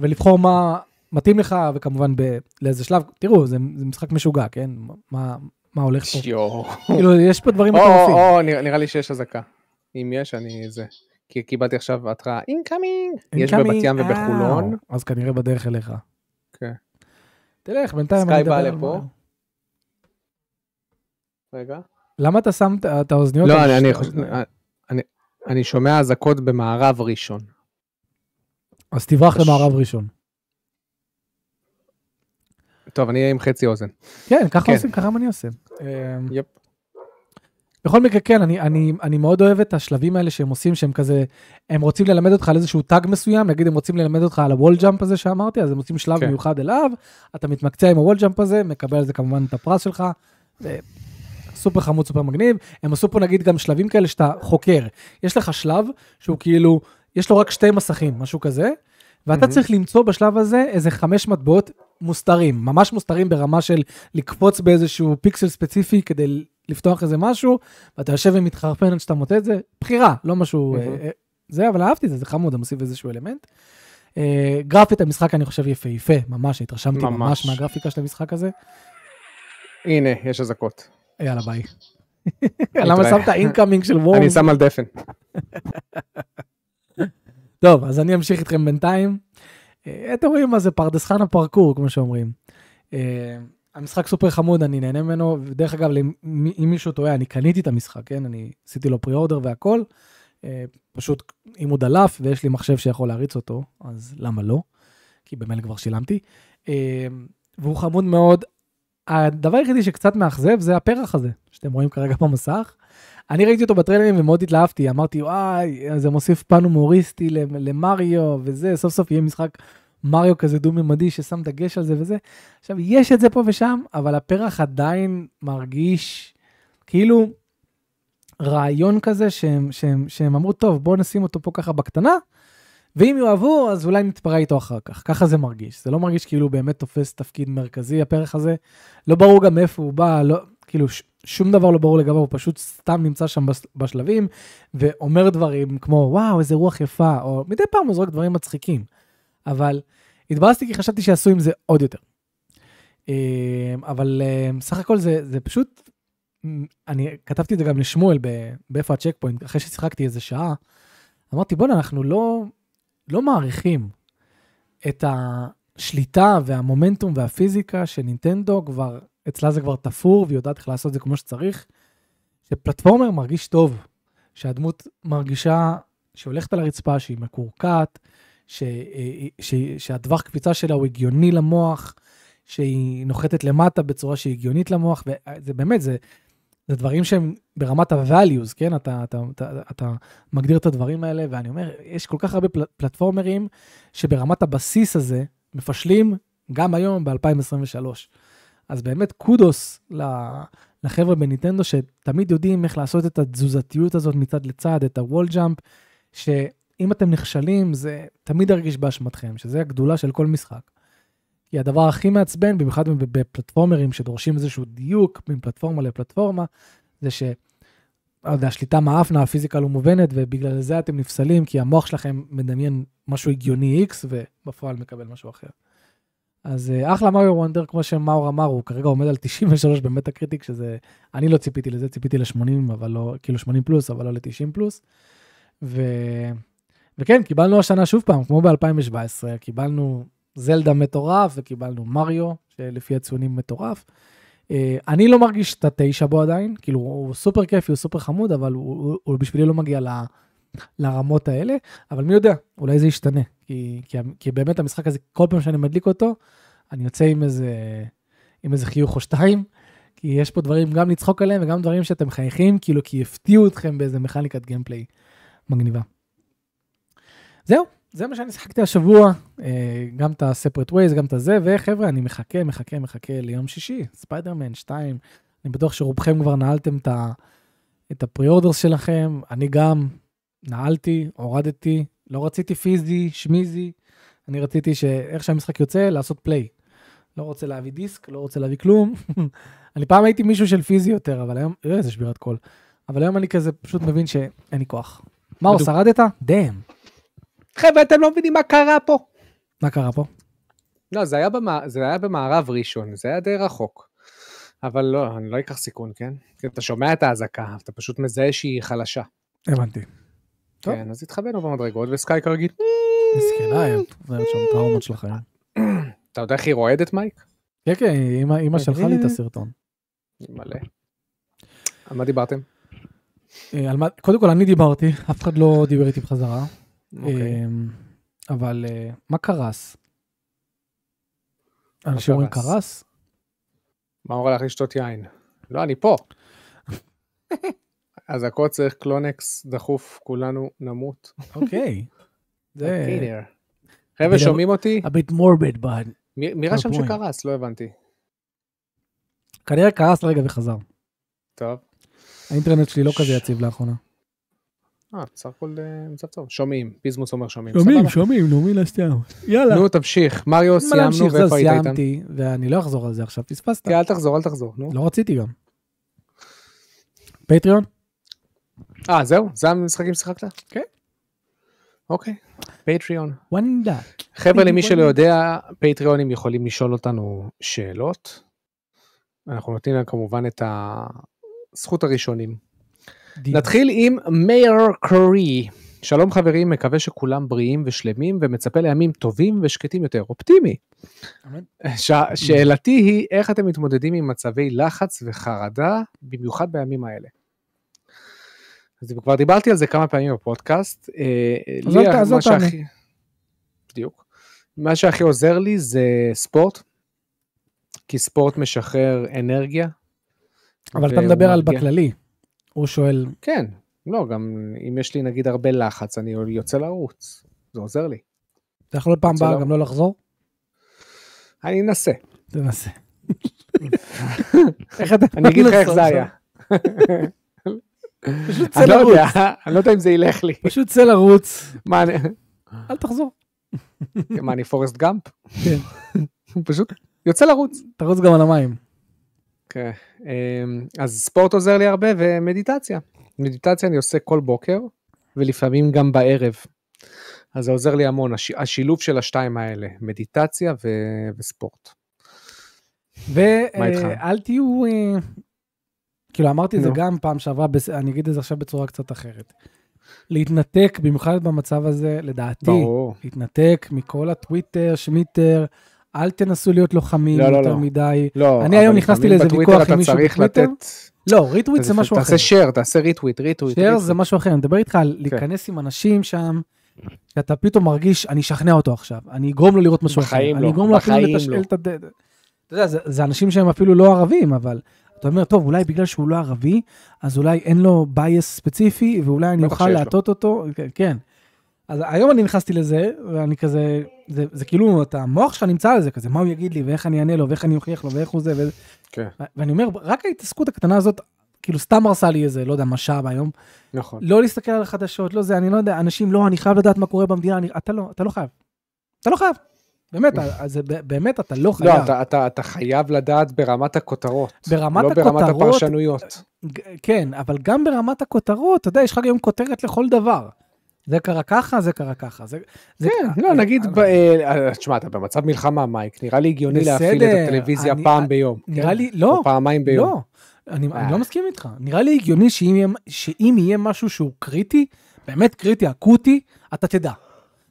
ולבחור מה מתאים לך, וכמובן ב... לאיזה שלב, תראו, זה, זה משחק משוגע, כן? מה, מה הולך פה? כאילו, יש פה דברים מטורפים. או, או, או, נראה לי שיש הזקה. אם יש, אני זה. כי קיבלתי עכשיו התראה, incoming! יש בבת ים ובחולון. אז כנראה בדרך אליך. כן. תלך, בינתיים. סקאי בא לפה. רגע. למה אתה שם את האוזניות? לא, אני חושב... אני שומע אזעקות במערב ראשון. אז תברח למערב ראשון. טוב, אני אהיה עם חצי אוזן. כן, ככה עושים, ככה אני עושה. יפ. בכל מקרה, כן, אני, אני, אני מאוד אוהב את השלבים האלה שהם עושים, שהם כזה, הם רוצים ללמד אותך על איזשהו טאג מסוים, נגיד הם רוצים ללמד אותך על הוול ג'אמפ הזה שאמרתי, אז הם עושים שלב כן. מיוחד אליו, אתה מתמקצע עם הוול ג'אמפ הזה, מקבל על זה כמובן את הפרס שלך, זה סופר חמוד, סופר מגניב, הם עשו פה נגיד גם שלבים כאלה שאתה חוקר, יש לך שלב שהוא כאילו, יש לו רק שתי מסכים, משהו כזה, ואתה mm-hmm. צריך למצוא בשלב הזה איזה חמש מטבעות מוסתרים, ממש מוסתרים ברמה של לקפוץ באיזשהו פיקסל ספציפי כדי לפתוח איזה משהו, ואתה יושב ומתחרפן עד שאתה מוטה את זה, בחירה, לא משהו, זה, אבל אהבתי את זה, זה חמוד, אני מוסיף איזשהו אלמנט. גרפית המשחק אני חושב יפה, יפה, ממש, התרשמתי ממש מהגרפיקה של המשחק הזה. הנה, יש אזעקות. יאללה, ביי. למה שמת האינקאמינג של וורז? אני שם על דפן. טוב, אז אני אמשיך איתכם בינתיים. אתם רואים מה זה פרדס חנה פרקור, כמו שאומרים. המשחק סופר חמוד, אני נהנה ממנו, ודרך אגב, אם מישהו טועה, אני קניתי את המשחק, כן? אני עשיתי לו פרי-אורדר והכל, פשוט אם הוא דלף, ויש לי מחשב שיכול להריץ אותו, אז למה לא? כי במילא כבר שילמתי. והוא חמוד מאוד. הדבר היחידי שקצת מאכזב, זה הפרח הזה, שאתם רואים כרגע במסך. אני ראיתי אותו בטריילרים ומאוד התלהבתי, אמרתי, וואי, זה מוסיף פן הומוריסטי למריו, וזה, סוף סוף יהיה משחק מריו כזה דו-ממדי ששם דגש על זה וזה. עכשיו, יש את זה פה ושם, אבל הפרח עדיין מרגיש כאילו רעיון כזה שהם, שהם, שהם אמרו, טוב, בואו נשים אותו פה ככה בקטנה, ואם יאהבו, אז אולי נתפרע איתו אחר כך. ככה זה מרגיש. זה לא מרגיש כאילו באמת תופס תפקיד מרכזי, הפרח הזה. לא ברור גם איפה הוא בא, לא, כאילו ש, שום דבר לא ברור לגביו, הוא פשוט סתם נמצא שם בשלבים, ואומר דברים כמו, וואו, איזה רוח יפה, או מדי פעם הוא זורק דברים מצחיקים. אבל התברסתי כי חשבתי שיעשו עם זה עוד יותר. אבל סך הכל זה, זה פשוט, אני כתבתי את זה גם לשמואל באיפה הצ'קפוינט, אחרי ששיחקתי איזה שעה, אמרתי, בוא'נה, אנחנו לא, לא מעריכים את השליטה והמומנטום והפיזיקה שנינטנדו כבר, אצלה זה כבר תפור, והיא יודעת איך לעשות זה כמו שצריך, שפלטפורמר מרגיש טוב, שהדמות מרגישה שהולכת על הרצפה, שהיא מקורקעת, ש... ש... שהדווח קפיצה שלה הוא הגיוני למוח, שהיא נוחתת למטה בצורה שהיא הגיונית למוח, וזה באמת, זה, זה דברים שהם ברמת ה-values, כן? אתה, אתה, אתה, אתה מגדיר את הדברים האלה, ואני אומר, יש כל כך הרבה פל... פלטפורמרים שברמת הבסיס הזה מפשלים גם היום ב-אלפיים עשרים ושלוש. אז באמת קודוס לחבר'ה בניטנדו שתמיד יודעים איך לעשות את התזוזתיות הזאת מצד לצד, את ה-wall jump, ש... אם אתם נכשלים, זה תמיד הרגיש באשמתכם, שזה הגדולה של כל משחק. כי הדבר הכי מעצבן, במיוחד בפלטפורמרים שדורשים איזשהו דיוק, בין פלטפורמה לפלטפורמה, זה שהשליטה מאפנה, הפיזיקה לא מובנת, ובגלל זה אתם נפסלים, כי המוח שלכם מדמיין משהו הגיוני X, ובפועל מקבל משהו אחר. אז אחלה מריו וונדר, כמו שמאור אמר, הוא כרגע עומד על תשעים ושלוש במטה קריטיק, שזה, אני לא ציפיתי לזה, ציפיתי ל-שמונים, אבל לא, כאילו שמונים פלוס, אבל לא ל-תשעים פלוס, ו... וכן, קיבלנו השנה שוב פעם, כמו ב-אלפיים שבע עשרה, קיבלנו זלדה מטורף, וקיבלנו מריו, שלפי הציונים מטורף. אני לא מרגיש את התשע בו עדיין, כאילו הוא סופר כיפי, הוא סופר חמוד, אבל הוא, הוא בשבילי לא מגיע ל, לרמות האלה, אבל מי יודע, אולי זה ישתנה, כי, כי, כי באמת המשחק הזה, כל פעם שאני מדליק אותו, אני יוצא עם איזה, עם איזה חיוך או שתיים, כי יש פה דברים גם לצחוק עליהם, וגם דברים שאתם חייכים, כאילו כי יפתיעו אתכם באיזה מכניקת גיימפליי מגניבה. זהו, זה מה שאני שחקתי השבוע, גם את ה-Separate Ways, גם את הזה, וחבר'ה, אני מחכה, מחכה, מחכה ליום שישי, ספיידרמן שתיים, אני בטוח שרובכם כבר נעלתם את הפרי-אורדרס שלכם, אני גם נעלתי, הורדתי, לא רציתי פיזי, שמיזי, אני רציתי שאיך שהמשחק יוצא, לעשות פליי, לא רוצה להביא דיסק, לא רוצה להביא כלום, אני פעם הייתי מישהו של פיזי יותר, אבל היום, אה, זה שבירת קול, אבל היום אני כזה פשוט מבין שאין לי כוח. מה הוא, שרדת? דאם. חבר'ה, אתם לא מבינים מה קרה פה. מה קרה פה? לא, זה היה, במע... זה היה במערב ראשון, זה היה די רחוק. אבל לא, אני לא אקח סיכון, כן? כי אתה שומע את ההזקה, אתה פשוט מזהה שהיא חלשה. הבנתי. כן, טוב. אז התחבנו במדרגות, וסקאי כרגיל. מסכנה, זה היה שם טראומות של החיים. אתה יודע איך היא רועדת, מייק? כן, כן, אמא שלחה לי את הסרטון. מלא. על מה דיברתם? קודם כל אני דיברתי, אף אחד לא דיבר איתי בחזרה, אבל מה קרס? אנשים אומרים קרס? מה אומר לך לשתות יין? לא, אני פה. אז הכל צריך קלונקס דחוף, כולנו נמות. אוקיי. זה... חבר'ה, שומעים אותי? A bit morbid, but... מי רשם שקרס? לא הבנתי. כנראה קרס לרגע וחזר. טוב. האינטרנט שלי לא כזה יציב לאחרונה. אה, בסך הכל מצב טוב. שומעים, פיזמוס אומר שומעים. שומעים, שומעים, נו, מי להסתיאם. יאללה. נו, תמשיך. מריו, סיימנו ואיפה היית איתם? סיימתי, ואני לא אחזור על זה עכשיו, פספסת. אל תחזור, אל תחזור. לא רציתי גם. פטריון? אה, זהו? זה המשחקים ששיחקת? כן. אוקיי, פטריון. חבר'ה, למי שלא יודע, פטריונים יכולים לשאול אותנו שאלות. אנחנו נותנים להם כמובן את הזכות הראשונים. נתחיל עם מאיר קורי. שלום חברים, מקווה שכולם בריאים ושלמים ומצפה לימים טובים ושקטים יותר. אופטימי. שאלתי היא, איך אתם מתמודדים עם מצבי לחץ וחרדה, במיוחד בימים האלה? אז כבר דיברתי על זה כמה פעמים בפודקאסט. אז זאת תענה. בדיוק. מה שהכי עוזר לי זה ספורט, כי ספורט משחרר אנרגיה. אבל אתה מדבר על בכללי. הוא שואל... כן, לא, גם אם יש לי נגיד הרבה לחץ, אני יוצא לערוץ. זה עוזר לי. אתה יכול פעם באה גם לא לחזור? אני אנסה. תנסה. אני אגיד לך איך זה היה. פשוט צא לרוץ. אני לא יודע אם זה ילך לי. פשוט צא לרוץ. אל תחזור. מה, אני פורסט גאמפ? כן. פשוט יוצא לרוץ. תרוץ גם על המים. כן. אז ספורט עוזר לי הרבה, ומדיטציה. מדיטציה אני עושה כל בוקר, ולפעמים גם בערב. אז זה עוזר לי המון. השילוב של השתיים האלה, מדיטציה וספורט. ואל תהיו... כאילו, אמרתי זה גם פעם שעברה, אני אגיד את זה עכשיו בצורה קצת אחרת. להתנתק, במיוחד במצב הזה, לדעתי, להתנתק מכל הטוויטר, שמיטר, אל תנסו להיות לוחמים יותר מדי. אני היום נכנסתי לאיזה ויכוח עם מישהו בטוויטר. לא, ריטוויט זה משהו אחר. תעשה שר, תעשה ריטוויט, ריטוויט. שר זה משהו אחר, אני מדבר איתך על להיכנס עם אנשים שם, שאתה פתאום מרגיש, אני אשכנע אותו עכשיו, אני אגרום לו לראות משהו אחר. אני אגרום לו אפילו לתשאל את הדד. אתה יודע, זה אנשים שהם אפילו לא ערבים, אבל אתה אומר, טוב, אולי בגלל שהוא לא ערבי, אז אולי אין לו בייס ספציפי, ואולי אני אוכל להטות אותו, כן. אז היום אני נכנסתי לזה, ואני כזה, זה, זה כאילו, אתה המוח שנמצא על זה, כזה, מה הוא יגיד לי, ואיך אני אענה לו, ואיך אני אוכיח לו, ואיך הוא זה, וזה. כן. ואני אומר, רק ההתעסקות הקטנה הזאת, כאילו סתם הרסה לי איזה, לא יודע, משע ביום. נכון. לא להסתכל על החדשות, לא זה, אני לא יודע, אנשים, לא, אני חייב לדעת מה קורה במדינה, אני, אתה לא, אתה לא חייב. אתה לא חייב. באמת, אז באמת אתה לא חייב. לא, אתה, אתה, אתה חייב לדעת ברמת הכותרות. ברמת לא הכותרות. לא ברמת הפרשנויות. כן, אבל גם ברמת הכותרות, אתה יודע, יש לך גם כותרת לכל דבר. זה קרה ככה, זה קרה ככה. זה, זה כן, קרה, לא, אני, נגיד, תשמע, אתה במצב מלחמה, מייק, נראה לי הגיוני בסדר, להפעיל את הטלוויזיה אני, פעם ביום. נראה כן? לי, לא. או פעמיים ביום. לא, אני, אני לא מסכים איתך. נראה לי הגיוני שאם, שאם יהיה משהו שהוא קריטי, באמת קריטי, אקוטי, אתה תדע.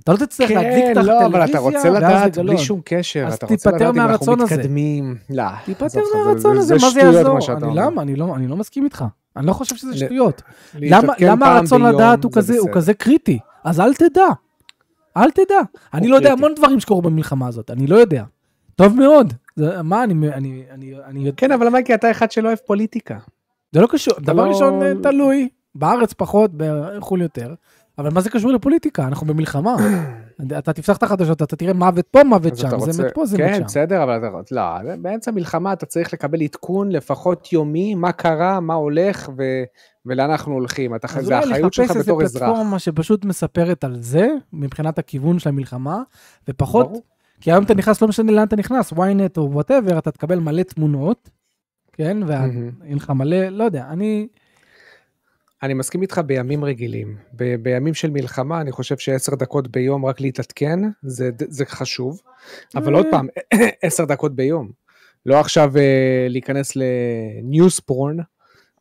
אתה לא תצטרך להדליק תחת טלוויזיה. כן, לא, אבל אתה רוצה לדעת בלי שום קשר. אז תיפטר מהרצון הזה. לא. תיפטר מהרצון הזה, מה זה יעזור? למה? אני לא מסכים איתך. אני לא חושב שזה שטויות. למה הרצון לדעת הוא כזה קריטי? אז אל תדע. אל תדע. אני לא יודע המון דברים שקורו במלחמה הזאת. אני לא יודע. טוב מאוד. מה, אני... כן, אבל למה? כי אתה אחד שלא אוהב פוליטיקה. זה לא קשור. דבר ראשון, תלוי. בארץ פחות, בחו"ל יותר. אבל מה זה קשור לפוליטיקה? אנחנו במלחמה. אתה תפתח את החדשות, אתה תראה מוות פה, מוות שם, זה מת פה, זה מת שם. כן, בסדר, אבל לא, באמצע מלחמה אתה צריך לקבל עדכון לפחות יומי, מה קרה, מה הולך, ולאן אנחנו הולכים. זה החיות שלך בתור אזרח. אז אולי לחפש איזו פלטפורמה שפשוט מספרת על זה, מבחינת הכיוון של המלחמה, ופחות, כי היום אתה נכנס, לא משנה לאן אתה נכנס, וויינט או whatever, אתה תקבל מלא תמונות, כן, ואין לך מלא, לא יודע, אני... אני מסכים איתך בימים רגילים, ב- בימים של מלחמה, אני חושב שעשר דקות ביום רק להתעדכן, זה, זה חשוב, אבל עוד פעם, עשר דקות ביום, לא עכשיו uh, להיכנס לניוס פורן,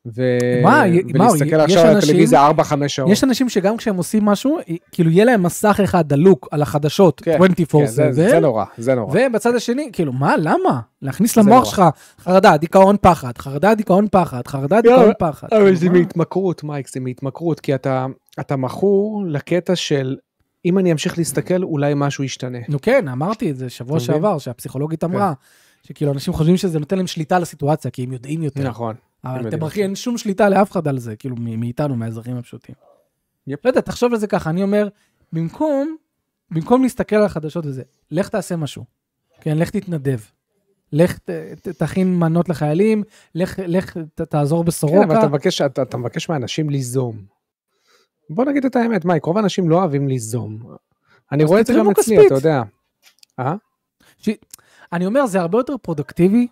ולהסתכל עכשיו על הטלוויזיה ארבע חמש שעות. יש אנשים שגם כשהם עושים משהו, כאילו יהיה להם מסך אחד דלוק על החדשות, עשרים וארבע שבע. זה נורא, זה נורא. ובצד השני, כאילו, מה, למה? להכניס למוח שלך, חרדה, דיכאון פחד, חרדה, דיכאון פחד, חרדה, דיכאון פחד. אבל זה מהתמכרות, מייק, זה מהתמכרות, כי אתה מכור לקטע של, אם אני אמשיך להסתכל, אולי משהו ישתנה. נו כן, אמרתי את זה שבוע שעבר, שהפסיכולוגית אמרה, שכאילו אנשים חושבים שזה נותן להם שליטה על הסיטואציה, כי הם יודעים יותר. נכון. אבל אתם אחי, אין שום שליטה לאף אחד על זה, כאילו מאיתנו, מהאזרחים הפשוטים. לא יודע, תחשוב על זה ככה, אני אומר, במקום, במקום להסתכל על החדשות וזה, לך תעשה משהו, כן, לך תתנדב, לך תכין מנות לחיילים, לך תעזור בסורוקה. כן, אבל אתה מבקש, אתה מבקש מהאנשים ליזום. בוא נגיד את האמת, מייק, רוב האנשים לא אוהבים ליזום. אני רואה את זה גם אצלי, אתה יודע. אה? אני אומר, זה הרבה יותר פרודוקטיבי,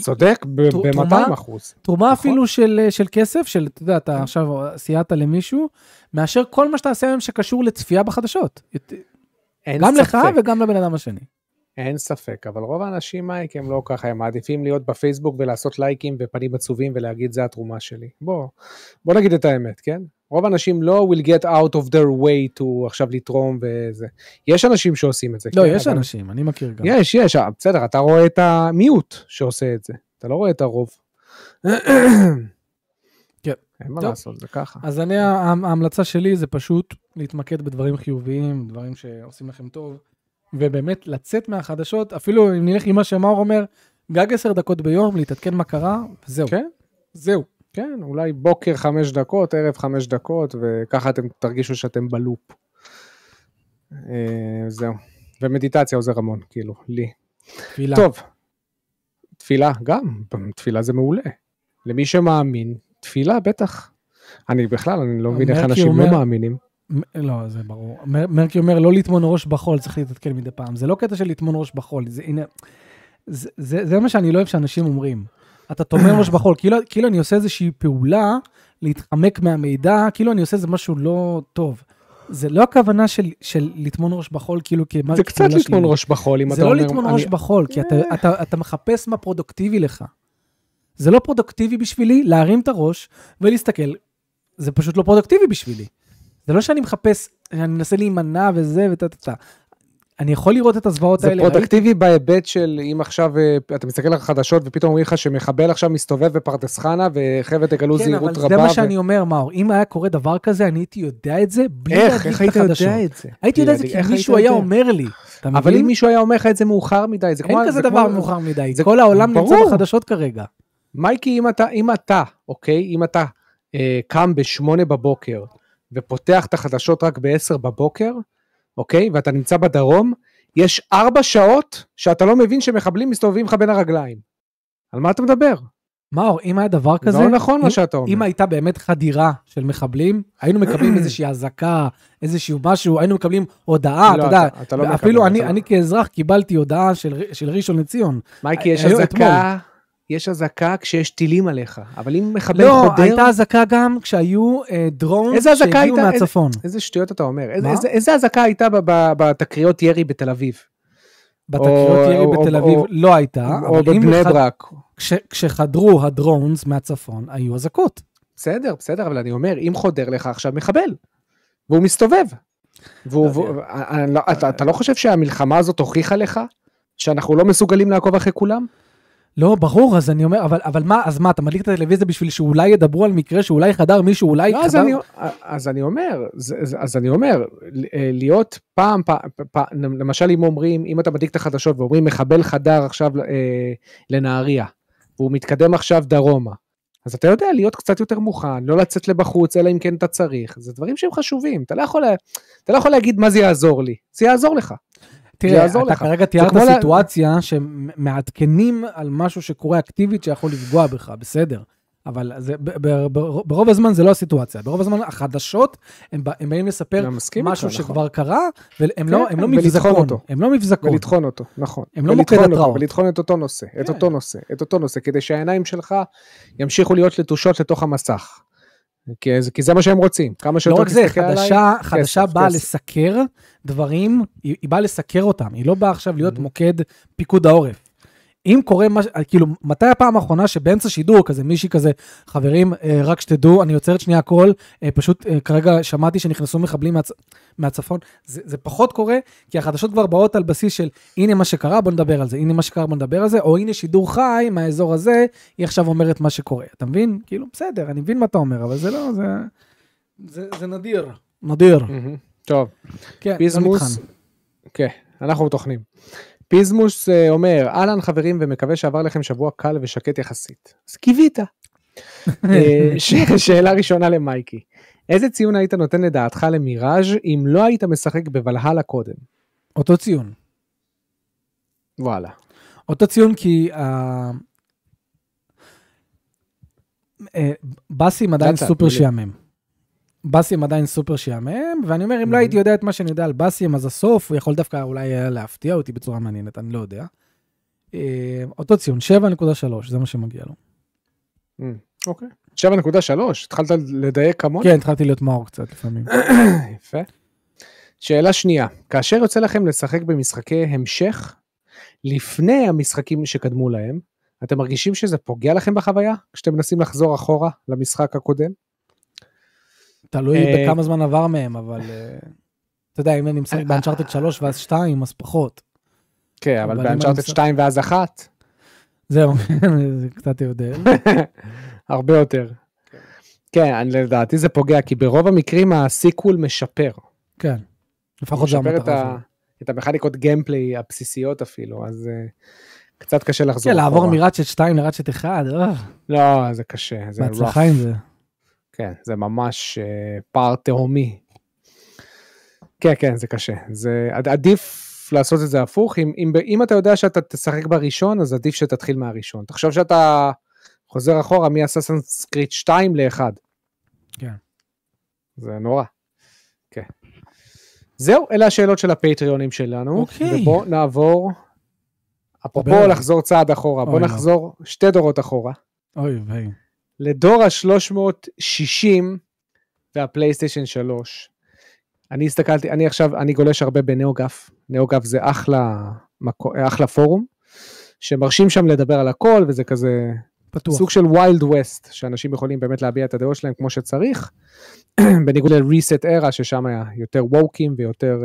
צודק ב-מאתיים אחוז. תרומה אפילו של כסף, של, אתה יודע, אתה עכשיו סייעת למישהו, מאשר כל מה שאתה עושה היום שקשור לצפייה בחדשות. גם לך וגם לבן אדם השני. אין ספק, אבל רוב האנשים, מייק, הם לא ככה, הם מעדיפים להיות בפייסבוק ולעשות לייקים ופנים עצובים ולהגיד, זה התרומה שלי. בוא, בוא נגיד את האמת, כן? רוב האנשים לא will get out of their way to עכשיו לתרום וזה. יש אנשים שעושים את זה. לא, כן? יש אבל... אנשים, אני מכיר גם. יש, יש, בסדר, אתה רואה את המיעוט שעושה את זה. אתה לא רואה את הרוב. כן. אין מה טוב. לעשות, זה ככה. אז אני, ההמלצה שלי זה פשוט להתמקד בדברים חיוביים, דברים שעושים לכם טוב, ובאמת לצאת מהחדשות, אפילו אם נלך עם מה שמאור אומר, גג עשר דקות ביום, להתעדכן מה קרה, וזהו. כן? זהו. כן, אולי בוקר חמש דקות, ערב חמש דקות, וככה אתם תרגישו שאתם בלופ. זהו. ומדיטציה עוזר המון, כאילו, לי. תפילה. טוב. תפילה גם, תפילה זה מעולה. למי שמאמין, תפילה בטח. אני בכלל, אני לא מבין איך אנשים לא מאמינים. לא, זה ברור. מרקי אומר, לא לטמון ראש בחול, צריך להתעדכן מדי פעם. זה לא קטע של לטמון ראש בחול. זה מה שאני לא אוהב שאנשים אומרים. אתה תומר ראש בחול, כאילו, כאילו אני עושה איזושהי פעולה להתחמק מהמידע, כאילו אני עושה איזה משהו לא טוב. זה לא הכוונה של, של לטמון ראש בחול, כאילו כמה... זה קצת לטמון ראש בחול, אם אתה אומר... זה לא לטמון ראש בחול, כי אתה, אתה, אתה מחפש מה פרודוקטיבי לך. זה לא פרודוקטיבי בשבילי להרים את הראש ולהסתכל. זה פשוט לא פרודוקטיבי בשבילי. זה לא שאני מחפש, אני מנסה להימנע וזה וטטטטה. אני יכול לראות את הזוועות האלה. זה פרודקטיבי בהיבט של אם עכשיו אתה מסתכל על החדשות ופתאום אומרים לך שמחבל עכשיו מסתובב בפרדס חנה וחבר'ה תגלו זהירות רבה. כן, אבל זה מה שאני אומר, מאור. אם היה קורה דבר כזה, אני הייתי יודע את זה בלי להגיד את החדשות. הייתי יודע את זה כי מישהו היה אומר לי. אבל אם מישהו היה אומר לך את זה מאוחר מדי. אין כזה דבר מאוחר מדי. כל העולם נמצא בחדשות כרגע. מייקי, אם אתה, אוקיי, אם אתה קם בשמונה בבוקר ופותח את החדשות רק בעשר בבוקר, אוקיי, ואתה נמצא בדרום, יש ארבע שעות שאתה לא מבין שמחבלים מסתובבים לך בין הרגליים. על מה אתה מדבר? מאור, אם היה דבר כזה... לא נכון מה שאתה אומר. אם הייתה באמת חדירה של מחבלים, היינו מקבלים איזושהי הזקה, איזשהו משהו, היינו מקבלים הודעה, אתה יודע, אפילו אני כאזרח קיבלתי הודעה של ראשון לציון. מייקי, יש הזקה... יש הזקה כשיש טילים עליך, אבל אם מחבל לא, חודר... לא, הייתה הזקה גם כשהיו אה, דרון שהגיעו מהצפון. איזה, איזה שטויות אתה אומר? איזה, איזה, איזה הזקה הייתה בתקריות ירי בתל אביב? בתקריות ירי או, בתל אביב או, לא הייתה, או, אבל או אם... בבני ברק. כש, כשחדרו הדרונס מהצפון, היו הזקות. בסדר, בסדר, אבל אני אומר, אם חודר לך עכשיו מחבל, והוא מסתובב. אתה לא חושב שהמלחמה הזאת הוכיחה לך? שאנחנו לא מסוגלים לעקוב אחרי כולם? לא, ברור, אז אני אומר, אבל, אבל מה, אז מה, אתה מדליק את הטלוויזיה בשביל שאולי ידברו על מקרה, שאולי חדר מישהו, אולי לא, חדר... אז אני, אז אני אומר, אז, אז אני אומר, להיות פעם, פעם, פעם, למשל אם אומרים, אם אתה מדליק את החדשות ואומרים, מחבל חדר עכשיו אה, לנהריה, והוא מתקדם עכשיו דרומה, אז אתה יודע להיות קצת יותר מוכן, לא לצאת לבחוץ, אלא אם כן אתה צריך, זה דברים שהם חשובים, אתה לא יכול, אתה לא יכול להגיד מה זה יעזור לי, זה יעזור לך. תראה, אתה כרגע תיארת סיטואציה שמעדכנים על משהו שקורה אקטיבית שיכול לפגוע בך, בסדר. אבל ברוב הזמן זה לא הסיטואציה. ברוב הזמן החדשות, הם באים לספר משהו שכבר קרה, והם לא מבזקון. הם לא מבזקון. ולטחון אותו, נכון. הם לא מוקד הטראומה. ולטחון את אותו נושא, את אותו נושא, את אותו נושא, כדי שהעיניים שלך ימשיכו להיות לטושות לתוך המסך. כי זה מה שהם רוצים. לא רק זה, חדשה באה לסקר דברים, היא באה לסקר אותם, היא לא באה עכשיו להיות מוקד פיקוד העורף. אם קורה, כאילו, מתי הפעם האחרונה שבאמצע שידור, כזה מישהי כזה, חברים, רק שתדעו, אני יוצרת שנייה הכל, פשוט כרגע שמעתי שנכנסו מחבלים מהצפון, זה פחות קורה, כי החדשות כבר באות על בסיס של, הנה מה שקרה, בוא נדבר על זה, הנה מה שקרה, בוא נדבר על זה, או הנה שידור חי מהאזור הזה, היא עכשיו אומרת מה שקורה, אתה מבין? כאילו, בסדר, אני מבין מה אתה אומר, אבל זה לא, זה נדיר. נדיר. טוב. כן, אנחנו מתוכנים. פיזמוס אומר, אהלן חברים ומקווה שעבר לכם שבוע קל ושקט יחסית. אז קיבית. שאלה ראשונה למייקי. איזה ציון היית נותן לדעתך למיראז' אם לא היית משחק בוולהלה קודם? אותו ציון. וואלה. אותו ציון כי... בסים עדיין סופר שיאמם. בסים עדיין סופר שיאמם, ואני אומר, אם לא הייתי יודע את מה שאני יודע על בסים, אז הסוף הוא יכול דווקא אולי להפתיע אותי בצורה מעניינת, אני לא יודע. אותו ציון, שבע נקודה שלוש, זה מה שמגיע לו. אוקיי. שבע נקודה שלוש, התחלת לדייק כמוני? כן, התחלתי להיות מאור קצת לפעמים. יפה. שאלה שנייה, כאשר יוצא לכם לשחק במשחקי המשך, לפני המשחקים שקדמו להם, אתם מרגישים שזה פוגע לכם בחוויה? כשאתם מנסים לחזור אחורה למשחק הקודם? תלוי בכמה זמן עבר מהם, אבל אתה יודע, אם אני משחק באנצ'ארטד שלוש ואז שתיים, אז פחות. כן, אבל באנצ'ארטד שתיים ואז אחת. זהו, זה קצת יותר. הרבה יותר. כן, לדעתי זה פוגע, כי ברוב המקרים הסיקוול משפר. כן, לפחות זה המטרה שלו. את המכניקות גיימפליי הבסיסיות אפילו, אז... קצת קשה לחזור. כן, לעבור מרצ'ט שתיים לרצ'ט אחד. לא, זה קשה. בהצלחה עם זה. כן, זה ממש פער תהומי. כן, כן, זה קשה. עדיף לעשות את זה הפוך. אם אתה יודע שאתה תשחק בראשון, אז עדיף שתתחיל מהראשון. תחשוב שאתה חוזר אחורה מאסאסינס קריד שתיים ל-אחד. כן. זה נורא. כן. זהו, אלה השאלות של הפטריונים שלנו. ובואו נעבור... אפרופו לחזור צעד אחורה, בוא נחזור שתי דורות אחורה. אוי ביי. לדור ה-שלוש מאות שישים והפלייסטיישן שלוש. אני הסתכלתי, אני עכשיו, אני גולש הרבה בנאוגף. נאוגף זה אחלה, אחלה פורום, שמרשים שם לדבר על הכל, וזה כזה פתוח. סוג של ווילד ווסט, שאנשים יכולים באמת להביע את הדעות שלהם כמו שצריך, בניגוד ל-reset era, ששם היה יותר ווקים, ויותר,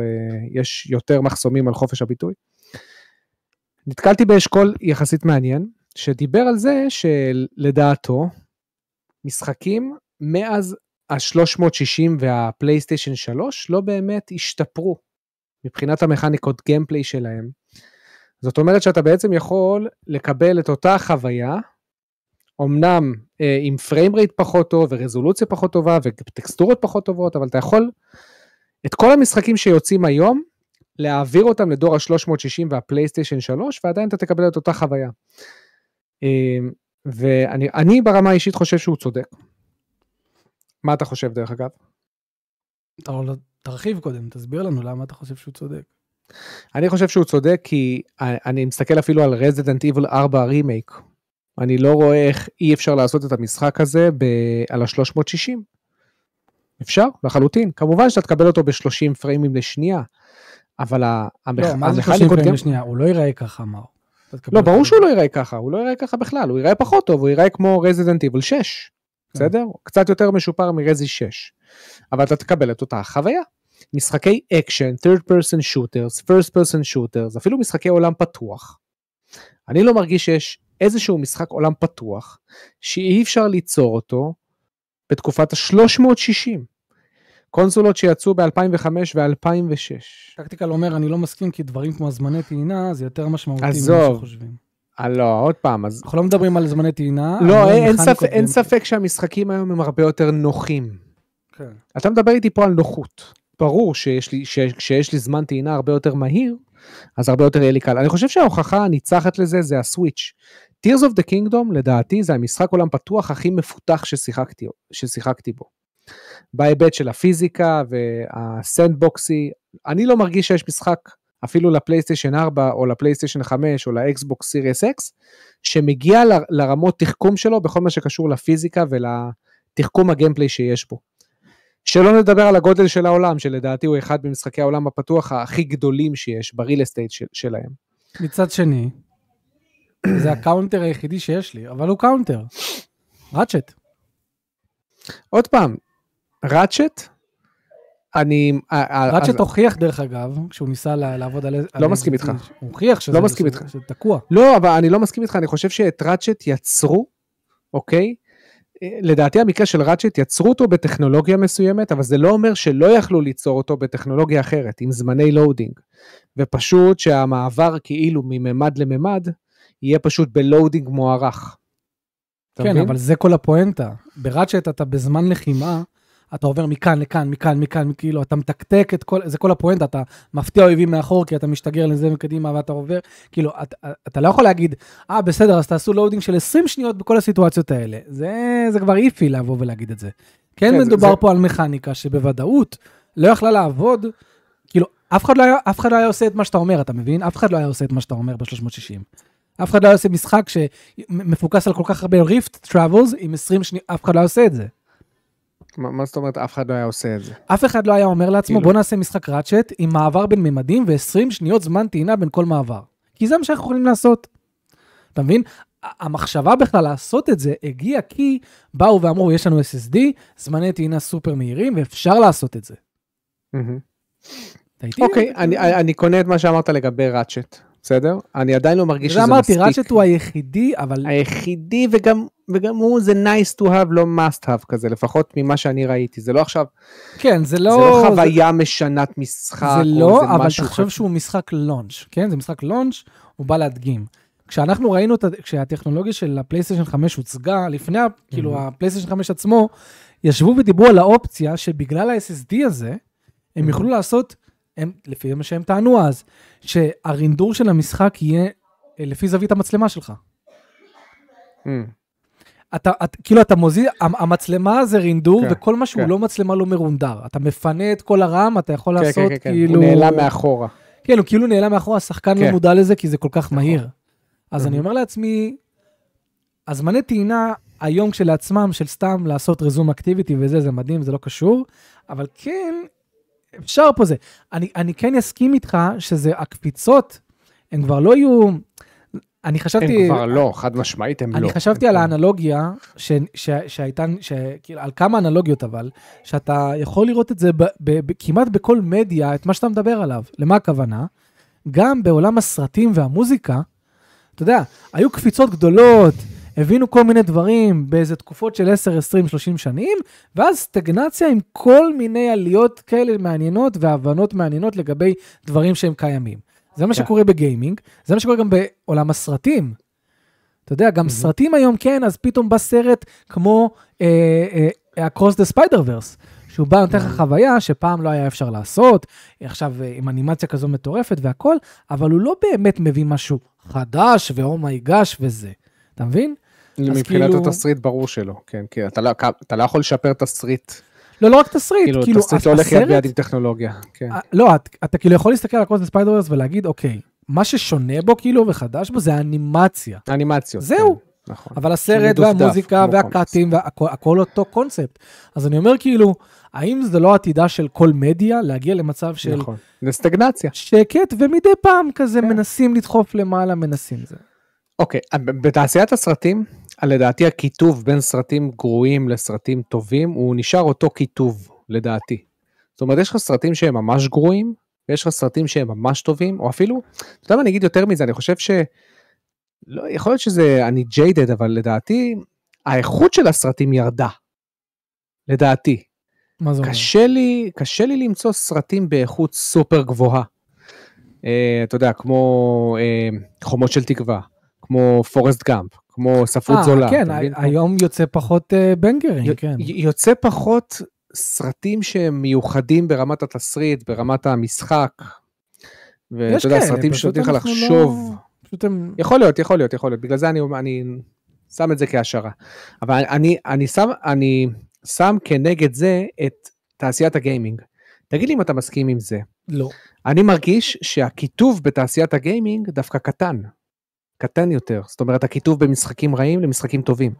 יש יותר מחסומים על חופש הביטוי. נתקלתי באשכול יחסית מעניין, שדיבר על זה שלדעתו, משחקים מאז ה-שלוש מאות שישים והפלייסטיישן שלוש, לא באמת השתפרו, מבחינת המכניקות גיימפליי שלהם. זאת אומרת שאתה בעצם יכול לקבל את אותה חוויה, אמנם אה, עם פריים רייט פחות טוב, ורזולוציה פחות טובה, וטקסטורות פחות טובות, אבל אתה יכול, את כל המשחקים שיוצאים היום, להעביר אותם לדור ה-שלוש מאות שישים והפלייסטיישן שלוש, ועדיין אתה תקבל את אותה חוויה. ואני אני ברמה האישית חושב שהוא צודק. מה אתה חושב דרך אגב? תרחיב קודם, תסביר לנו למה אתה חושב שהוא צודק. אני חושב שהוא צודק כי אני מסתכל אפילו על Resident Evil ארבע רימייק. אני לא רואה איך אי אפשר לעשות את המשחק הזה על ה-שלוש מאות שישים. אפשר? לחלוטין. כמובן שאתה תקבל אותו ב-שלושים פריימים לשנייה, אבל הוא לא ייראה ככה, לא, ברור שהוא לא ייראה ככה, הוא לא ייראה ככה בכלל, הוא ייראה פחות טוב, הוא ייראה כמו Resident Evil שש, בסדר? קצת יותר משופר מרזי שש, אבל אתה תקבל את אותה חוויה, משחקי אקשן, third person shooters, first person shooters, אפילו משחקי עולם פתוח, אני לא מרגיש שיש איזשהו משחק עולם פתוח, שאי אפשר ליצור אותו בתקופת ה-שלוש מאות שישים, קונסולות שיצאו ב-אלפיים וחמש ו-אלפיים ושש. טקטיקל אומר, אני לא מסכים, כי דברים כמו הזמני טעינה, זה יותר משמעותי ממה שחושבים. לא, עוד פעם. אז... אנחנו לא מדברים על זמני טעינה. לא, אין, ספ... אין ספק שהמשחקים היום הם הרבה יותר נוחים. כן. אתה מדבר איתי פה על נוחות. ברור שיש לי, ש... שיש לי זמן טעינה הרבה יותר מהיר, אז הרבה יותר יהיה לי קל. אני חושב שההוכחה הניצחת לזה זה הסוויץ'. Tears of the Kingdom, לדעתי, זה המשחק עולם פתוח הכי מפותח ששיחקתי, ששיחקתי בו. בהיבט של הפיזיקה והסנדבוקסי, אני לא מרגיש שיש משחק אפילו לפלייסטיישן ארבע או לפלייסטיישן חמש או לאקסבוקס סיריס אקס, שמגיע ל- לרמות תחכום שלו בכל מה שקשור לפיזיקה ולתחכום הגיימפליי שיש בו. שלא נדבר על הגודל של העולם, שלדעתי הוא אחד במשחקי העולם הפתוח הכי גדולים שיש בריל אסטייט של- שלהם. מצד שני, זה הקאונטר היחידי שיש לי, אבל הוא קאונטר. ראצ'ט. עוד פעם, ראצ'ט, אני... ראצ'ט הוכיח דרך אגב, כשהוא ניסה לעבוד על... לא מסכים איתך. הוא הוכיח שזה תקוע. לא, אבל אני לא מסכים איתך, אני חושב שאת ראצ'ט יצרו, אוקיי? לדעתי המקרה של ראצ'ט יצרו אותו בטכנולוגיה מסוימת, אבל זה לא אומר שלא יכלו ליצור אותו בטכנולוגיה אחרת, עם זמני לואודינג. ופשוט שהמעבר כאילו מממד לממד, יהיה פשוט בלואודינג מוערך. כן, אבל זה כל הפואנטה. בראצ'ט אתה בזמן לחימה, אתה עובר מכאן לכאן, מכאן, מכאן, כאילו, אתה מתקתק את כל, זה כל הפואנטה, אתה מפתיע אויבים מאחור, כי אתה משתגר לזה מקדימה, ואתה עובר, כאילו, אתה, אתה לא יכול להגיד, אה, בסדר, אז תעשו לואודינג של עשרים שניות בכל הסיטואציות האלה. זה, זה כבר איפי לעבור ולהגיד את זה. כן, מדובר פה על מכניקה שבוודאות לא יכלה לעבוד, כאילו, אף אחד לא היה, אף אחד לא היה עושה את מה שאתה אומר, אתה מבין? אף אחד לא היה עושה את מה שאתה אומר ב-שלוש מאות שישים. אף אחד לא עושה משחק שמפוקס על כל כך הרבה ריפט טראבלס עם עשרים שניות, אף אחד לא עושה את זה. מה זאת אומרת, אף אחד לא היה עושה את זה? אף אחד לא היה אומר לעצמו, בוא נעשה משחק ראצ'ט עם מעבר בין ממדים ו-עשרים שניות זמן טעינה בין כל מעבר. כי זה מה שאנחנו יכולים לעשות. אתה מבין? המחשבה בכלל לעשות את זה הגיעה כי באו ואמרו, יש לנו אס אס די, זמני טעינה סופר מהירים, ואפשר לעשות את זה. אוקיי, אני קונה את מה שאמרת לגבי ראצ'ט. בסדר? אני עדיין לא מרגיש שזה מספיק. אמרתי, ראצ'ט הוא היחידי, אבל... היחידי, וגם, וגם הוא, זה nice to have, לא must have כזה, לפחות ממה שאני ראיתי. זה לא עכשיו... כן, זה לא... זה לא חוויה משנת משחק. זה לא, אבל תחשוב שהוא משחק launch, כן? זה משחק launch, הוא בא להדגים. כשאנחנו ראינו, כשהטכנולוגיה של הפלייסטיישן חמש הוצגה, לפני, כאילו, הפלייסטיישן חמש עצמו, ישבו ודיברו על האופציה שבגלל ה-אס אס די הזה, הם יוכלו לעשות... הם, לפי מה שהם טענו אז, שהרינדור של המשחק יהיה לפי זווית המצלמה שלך. Mm. אתה, את, כאילו אתה מוזיל, המצלמה זה רינדור, okay, וכל מה שהוא okay. לא מצלמה לא מרונדר. אתה מפנה את כל הרם, אתה יכול okay, לעשות okay, okay, כאילו... הוא נעלה מאחורה. כן, הוא כאילו נעלה מאחורה, השחקן okay. לא מודע לזה, כי זה כל כך okay. מהיר. אז mm-hmm. אני אומר לעצמי, הזמני טעינה היום כשלעצמם, של סתם לעשות רזום אקטיביטי וזה, זה מדהים, זה לא קשור, אבל כן... אפשר פה זה. אני, אני כן אסכים איתך שזה, הקפיצות, הן כבר לא יהיו, אני חשבתי... הן כבר לא, חד משמעית, הן לא. אני חשבתי על האנלוגיה, ש, ש, שהייתה, ש, על כמה אנלוגיות אבל, שאתה יכול לראות את זה ב, ב, ב, כמעט בכל מדיה, את מה שאתה מדבר עליו. למה הכוונה? גם בעולם הסרטים והמוזיקה, אתה יודע, היו קפיצות גדולות, הבינו כל מיני דברים באיזה תקופות של עשר, עשרים, שלושים שנים, ואז סטגנציה עם כל מיני עליות כאלה מעניינות והבנות מעניינות לגבי דברים שהם קיימים. זה מה שקורה בגיימינג, זה מה שקורה גם בעולם הסרטים. אתה יודע, גם סרטים היום כן, אז פתאום בא סרט כמו Across the Spider-Verse, שהוא בא נותן לך חוויה שפעם לא היה אפשר לעשות, עכשיו עם אנימציה כזו מטורפת והכל, אבל הוא לא באמת מביא משהו חדש ואומייגש וזה. אתה מבין? מבחינת התסריט ברור שלא, כן, כי אתה לא יכול לשפר תסריט. לא, לא רק תסריט, כאילו, תסריט לא הולך יד ביד עם טכנולוגיה. לא, אתה כאילו יכול להסתכל על הקרוס בספיידרס ולהגיד, אוקיי, מה ששונה בו כאילו וחדש בו זה האנימציה. האנימציות. זהו. נכון. אבל הסרט והמוזיקה והקאטים, הכל אותו קונספט. אז אני אומר כאילו, האם זה לא עתידה של כל מדיה להגיע למצב של... נכון, לסטגנציה. שקט, ומדי פעם כזה מנסים לדחוף למעלה, מנסים זה. אוקיי, בתעשיית הסרטים, לדעתי הכיתוב בין סרטים גרועים לסרטים טובים, הוא נשאר אותו כיתוב, לדעתי. זאת אומרת, יש לך סרטים שהם ממש גרועים, ויש לך סרטים שהם ממש טובים, או אפילו, אתה יודע מה, אני אגיד יותר מזה, אני חושב ש... לא, יכול להיות שזה, אני ג'יידד, אבל לדעתי, האיכות של הסרטים ירדה. לדעתי. מה זה אומר? קשה לי, קשה לי למצוא סרטים באיכות סופר גבוהה. אה, אתה יודע, כמו אה, חומות של תקווה. כמו פורסט גאמפ, כמו ספרות זולה. כן, היום יוצא פחות בנגרים, כן. יוצא פחות סרטים שהם מיוחדים ברמת התסריט, ברמת המשחק, ואתה יודע, סרטים שאתה לך לחשוב. יכול להיות, יכול להיות, יכול להיות. בגלל זה אני שם את זה כהשערה. אבל אני שם כנגד זה את תעשיית הגיימינג. תגיד לי אם אתה מסכים עם זה. לא. אני מרגיש שהכיתוב בתעשיית הגיימינג דווקא קטן. קטן יותר, זאת אומרת, הכיתוב במשחקים רעים למשחקים טובים.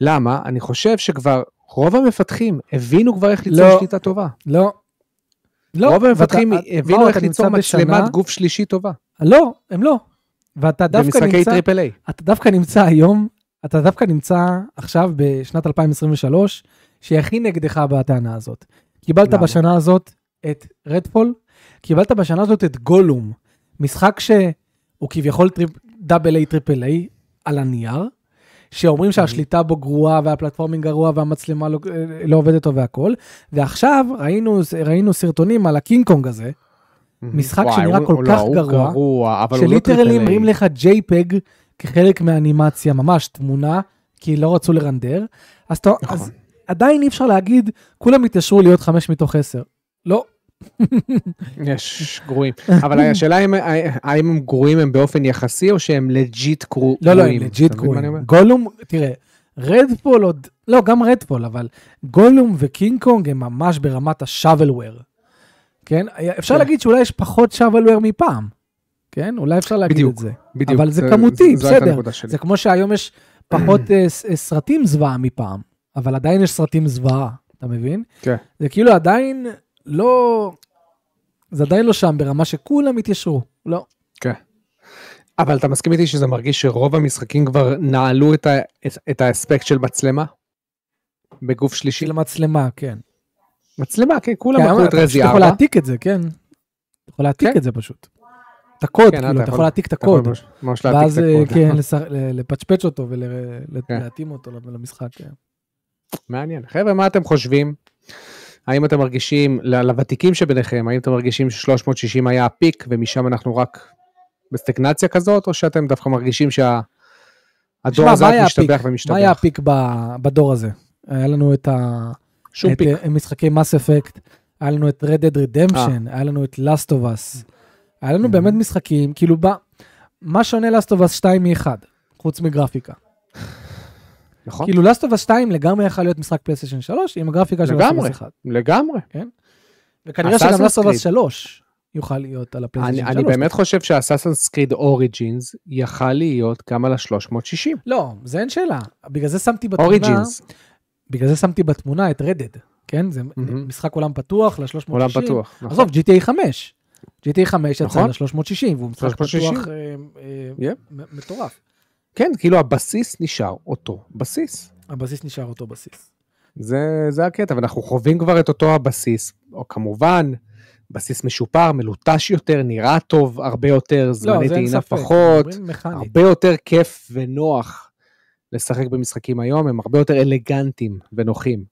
למה? אני חושב שכבר רוב המפתחים הבינו כבר איך ליצור לא, שליטה טובה. לא. רוב לא, המפתחים ואתה, הבינו לא, איך ליצור מצלמת בשנה, גוף שלישי טובה. לא, הם לא. ואתה דווקא נמצא... במשחקי טריפל איי. אתה דווקא נמצא היום, אתה דווקא נמצא עכשיו בשנת אלפיים עשרים ושלוש, שהכי נגדך בטענה הזאת. קיבלת למה? בשנה הזאת את רדפול, קיבלת בשנה הזאת את גולום, משחק שהוא כביכול דאבל איי טריפל איי על הנייר, שאומרים שהשליטה בו גרועה, והפלטפורמינג גרועה, והמצלמה לא, לא עובדת והכל, ועכשיו ראינו, ראינו סרטונים על הקינג קונג הזה, משחק וואי, שנראה הוא, כל לא, כך גרוע, גרוע שליטרלי מראים לך ג'ייפג כחלק מהאנימציה, ממש תמונה, כי לא רצו לרנדר, אז, נכון. אז עדיין אי אפשר להגיד, כולם התיישרו להיות חמש מתוך עשר, לא, יש גרועים, אבל השאלה האם הם גרועים הם באופן יחסי או שהם לג'יט גרועים? לא, לא, הם לג'יט גרועים. גולום, תראה, רדפול עוד, לא, גם רדפול, אבל גולום וקינג קונג הם ממש ברמת השאבלוור, כן? אפשר להגיד שאולי יש פחות שאבלוור מפעם, כן? אולי אפשר להגיד את זה, אבל זה כמותי, בסדר, זה כמו שהיום יש פחות סרטים זוועה מפעם, אבל עדיין יש סרטים זוועה, אתה מבין? זה כאילו עדיין לא, זה עדיין לא שם ברמה שכולם התיישרו, לא. כן. אבל אתה מסכים איתי שזה מרגיש שרוב המשחקים כבר נעלו את, ה, את, את האספקט של מצלמה? בגוף שלישי? של מצלמה, כן. מצלמה, כן, כולם כן, מכרו את רזי ארבע. אתה יכול להעתיק את זה, כן. אתה יכול להעתיק כן? את זה פשוט. את הקוד, כן, כאילו, אתה, אתה יכול להעתיק את הקוד. ממש להעתיק את הקוד. כן, לפצ'פץ' אותו ולהתאים אותו למשחק. מעניין. חבר'ה, מה אתם חושבים? האם אתם מרגישים, לוותיקים שביניכם, האם אתם מרגישים ש-שלוש מאות שישים היה הפיק, ומשם אנחנו רק בסטגנציה כזאת, או שאתם דווקא מרגישים שהדור הזה משתבח ומשתבח? מה היה הפיק בדור הזה? היה לנו את משחקי Mass Effect, היה לנו את Red Dead Redemption, היה לנו את Last of Us, היה לנו באמת משחקים, כאילו מה שונה Last of Us שתיים מ-אחת, חוץ מגרפיקה? נכון. כאילו, Last of Us שתיים לגמרי יכל להיות משחק פלייסטיישן שלוש, עם הגרפיקה של Last of Us אחת. לגמרי. כן? וכנראה שגם Last of Us שלוש יוכל להיות על הפלייסטיישן שלוש. אני באמת חושב שה-Assassin's Creed Origins יכל להיות גם על ה-שלוש מאות שישים. לא, זה אין שאלה. בגלל זה שמתי בתמונה... Origins. בגלל זה שמתי בתמונה את Red Dead, כן? זה משחק עולם פתוח ל-שלוש מאות שישים. עולם פתוח, נכון. עזוב, ג'י טי איי חמש. ג'י טי איי חמש יצא ל-שלוש מאות שישים, והוא משחק פתוח מטורף. כן, כאילו הבסיס נשאר אותו בסיס. הבסיס נשאר אותו בסיס. זה, זה הקטע, ואנחנו חווים כבר את אותו הבסיס, או כמובן, בסיס משופר, מלוטש יותר, נראה טוב הרבה יותר, זמני טעינה פחות, הרבה יותר כיף ונוח לשחק במשחקים היום, הם הרבה יותר אלגנטיים ונוחים,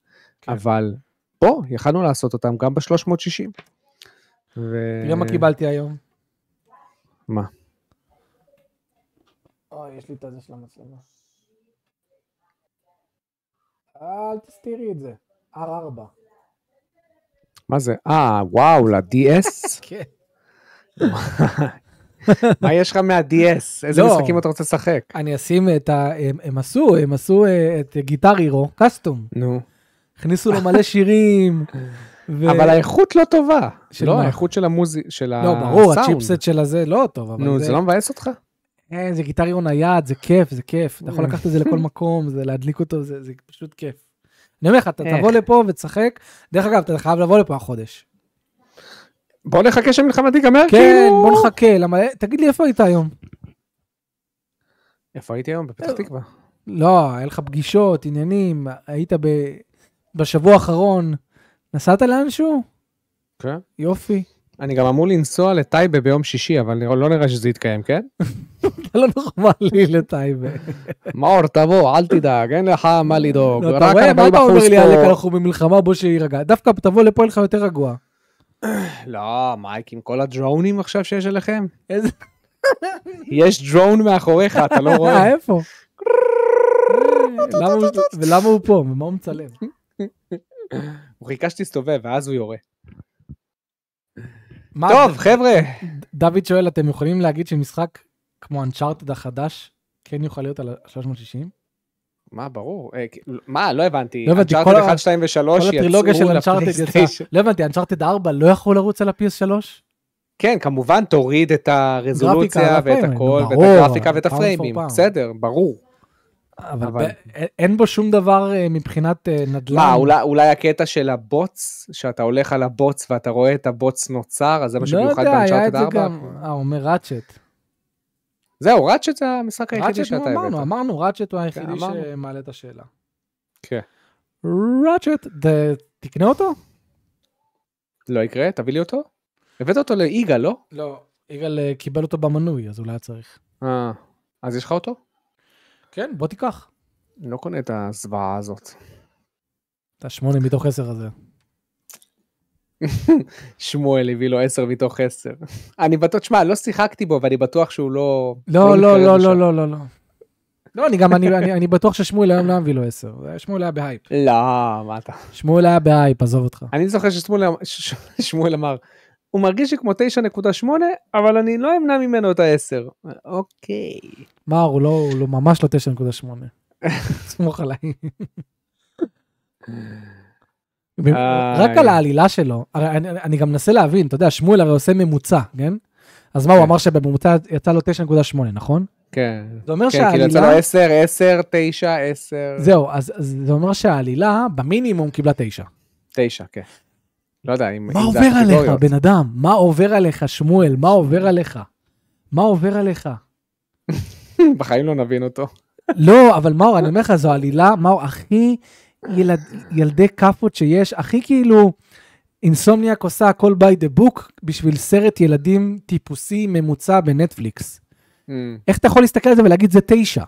כן. אבל פה יכלנו לעשות אותם גם ב-שלוש מאות שישים. ו... תראה מה קיבלתי היום. מה? אוי, יש לי את הזה של המצלמה. אל תסתירי את זה. אר ארבע. מה זה? אה, וואו, ל-די אס? כן. מה יש לך מה-די אס? איזה משחקים אתה רוצה לשחק? אני אשים את ה... הם עשו, הם עשו את גיטר הירו, קסטום. נו. הכניסו לו מלא שירים. אבל האיכות לא טובה. לא, האיכות של המוזיק, של הסאונד. לא, ברור, הצ'יפסט של הזה לא טוב. נו, זה לא מבאס אותך? זה גיטר ירון היד, זה כיף, זה כיף. אתה יכול לקחת את זה לכל מקום, זה להדליק אותו, זה פשוט כיף. אני אומר לך, אתה תבוא לפה ותשחק. דרך אגב, אתה חייב לבוא לפה החודש. בוא נחכה שמלחמה תיגמר, כאילו. כן, בוא נחכה. תגיד לי, איפה היית היום? איפה הייתי היום? בפתח תקווה. לא, היה לך פגישות, עניינים, היית בשבוע האחרון. נסעת לאנשהו? כן. יופי. אני גם אמור לנסוע לטייבה ביום שישי, אבל לא נראה שזה יתקיים, כן? אתה לא נחמלי לטייבה. מאור, תבוא, אל תדאג, אין לך מה לדאוג. אתה רואה, מה אתה אומר לי, עליך אנחנו במלחמה בו שירגע? דווקא תבוא לפה, אין לך יותר רגוע. לא, מייק, עם כל הדרונים עכשיו שיש אליכם. יש דרון מאחוריך, אתה לא רואה. איפה? ולמה הוא פה? ממה הוא מצלם? הוא חיכה שתסתובב, ואז הוא יורה. טוב, חבר'ה. דוד שואל, אתם יכולים להגיד שמשחק כמו Uncharted החדש כן יוכל להיות על ה-שלוש מאות שישים? מה, ברור. מה, לא הבנתי. Uncharted אחת, שתיים ושלוש יצאו לפלייסטיישן. לא הבנתי, Uncharted ארבע לא יכול לרוץ על ה-פי אס שלוש? כן, כמובן תוריד את הרזולוציה ואת הכל, ואת הגרפיקה ואת הפריימים. בסדר, ברור. אבל אין בו שום דבר מבחינת נדל"ן. מה, אולי הקטע של הבוץ, שאתה הולך על הבוץ ואתה רואה את הבוץ נוצר, אז זה מה שמיוחד באנצ'ארטד ארבע? לא יודע, היה את זה גם, אה, אומר ראצ'ט. זהו, ראצ'ט זה המשחק היחידי שאתה הבאת. אמרנו, אמרנו, ראצ'ט הוא היחידי שמעלה את השאלה. כן. ראצ'ט, תקנה אותו? לא יקרה, תביא לי אותו. הבאת אותו לאיגל, לא? לא, איגל קיבל אותו במנוי, אז אולי צריך. אה, אז יש לך אותו? כן, בוא תיקח. לא קונה את הזוועה הזאת. את השמונה מתוך עשר הזה. שמואל הביא לו עשר מתוך עשר. אני בטוח, שמע, לא שיחקתי בו, ואני בטוח שהוא לא... לא, לא, לא, לא, לא, לא, לא. לא, אני גם, אני בטוח ששמואל היום לא מביא לו עשר. שמואל היה בהייפ. לא, מה אתה? שמואל היה בהייפ, עזוב אותך. אני זוכר ששמואל אמר, הוא מרגיש לי כמו תשע נקודה שמונה, אבל אני לא אמנע ממנו את ה-עשר. אוקיי. מה, הוא לא, ממש לא תשע נקודה שמונה. סמוך עליי. רק על העלילה שלו, אני גם מנסה להבין, אתה יודע, שמואל הרי עושה ממוצע, כן? אז מה, הוא אמר שבממוצע יצא לו תשע נקודה שמונה, נכון? כן. זה אומר שהעלילה... יצא לו עשר, עשר, תשע, עשר... זהו, אז זה אומר שהעלילה במינימום קיבלה תשע. תשע, כן. לא יודע, אם... מה עובר עליך, בן אדם? מה עובר עליך, שמואל? מה עובר עליך? מה עובר עליך? בחיים לא נבין אותו. לא, אבל מאור, אני אומר לך, זו עלילה, מאור, הכי... ילד, ילדי קפות שיש, הכי כאילו, אינסומניאק עושה הכל by the book, בשביל סרט ילדים טיפוסי ממוצע בנטפליקס. Mm. איך אתה יכול להסתכל על זה ולהגיד זה תשע?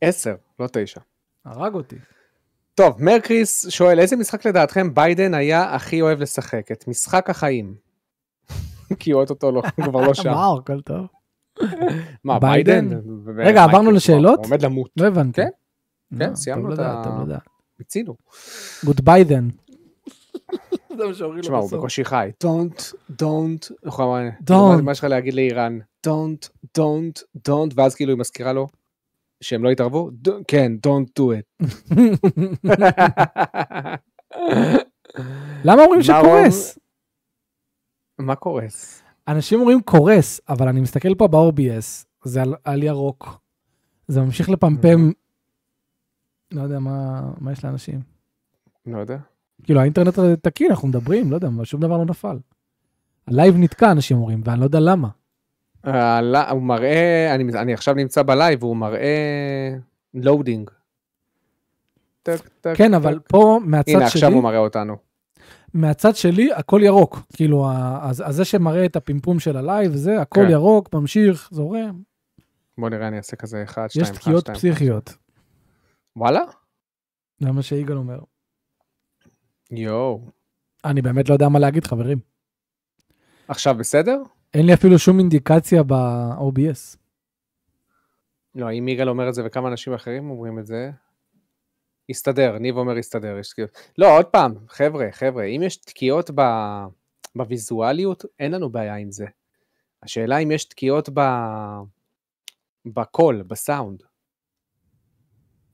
עשר, לא תשע. הרג אותי. טוב, מרקריס שואל, איזה משחק לדעתכם ביידן היה הכי אוהב לשחק? את משחק החיים. כי הוא עוד אותו לא, כבר לא שם. מאור, כל טוב. מה, ביידן? רגע, עברנו לשאלות? הוא עומד למות. לא הבנתי. כן? כן, סיימנו את ה... מצינו. Good by then. זה מה שאורי לו בסוף. שמע, הוא בקושי חי. Don't, don't, נכון, מה שלך להגיד לאיראן, don't, don't, don't, ואז כאילו היא מזכירה לו שהם לא יתערבו, כן, don't do it. למה אומרים שקורס? מה קורס? אנשים אומרים קורס, אבל אני מסתכל פה ב-O B S, זה על ירוק, זה ממשיך לפמפם, לא יודע מה, מה יש לאנשים. לא יודע. כאילו, האינטרנט תקין, אנחנו מדברים, לא יודע, שום דבר לא נפל. הלייב נתקע, אנשים אומרים, ואני לא יודע למה. הוא מראה, אני, אני עכשיו נמצא בלייב, הוא מראה לואודינג. כן, אבל פה, מהצד שלי... הנה, עכשיו הוא מראה אותנו. מהצד שלי, הכל ירוק. כאילו, זה שמראה את הפמפום של הלייב, זה, הכל ירוק, ממשיך, זורם. בוא נראה, אני אעשה כזה אחד, שתיים, אחד, שתיים. יש תקיעות פסיכיות. וואלה? זה מה שאיגל אומר. יואו. אני באמת לא יודע מה להגיד, חברים. עכשיו בסדר? אין לי אפילו שום אינדיקציה ב-O B S. לא, אם איגל אומר את זה וכמה אנשים אחרים אומרים את זה, יסתדר, ניב אומר יסתדר. יש... לא, עוד פעם, חבר'ה, חבר'ה, אם יש תקיעות ב... בוויזואליות, אין לנו בעיה עם זה. השאלה אם יש תקיעות ב... בקול, בסאונד.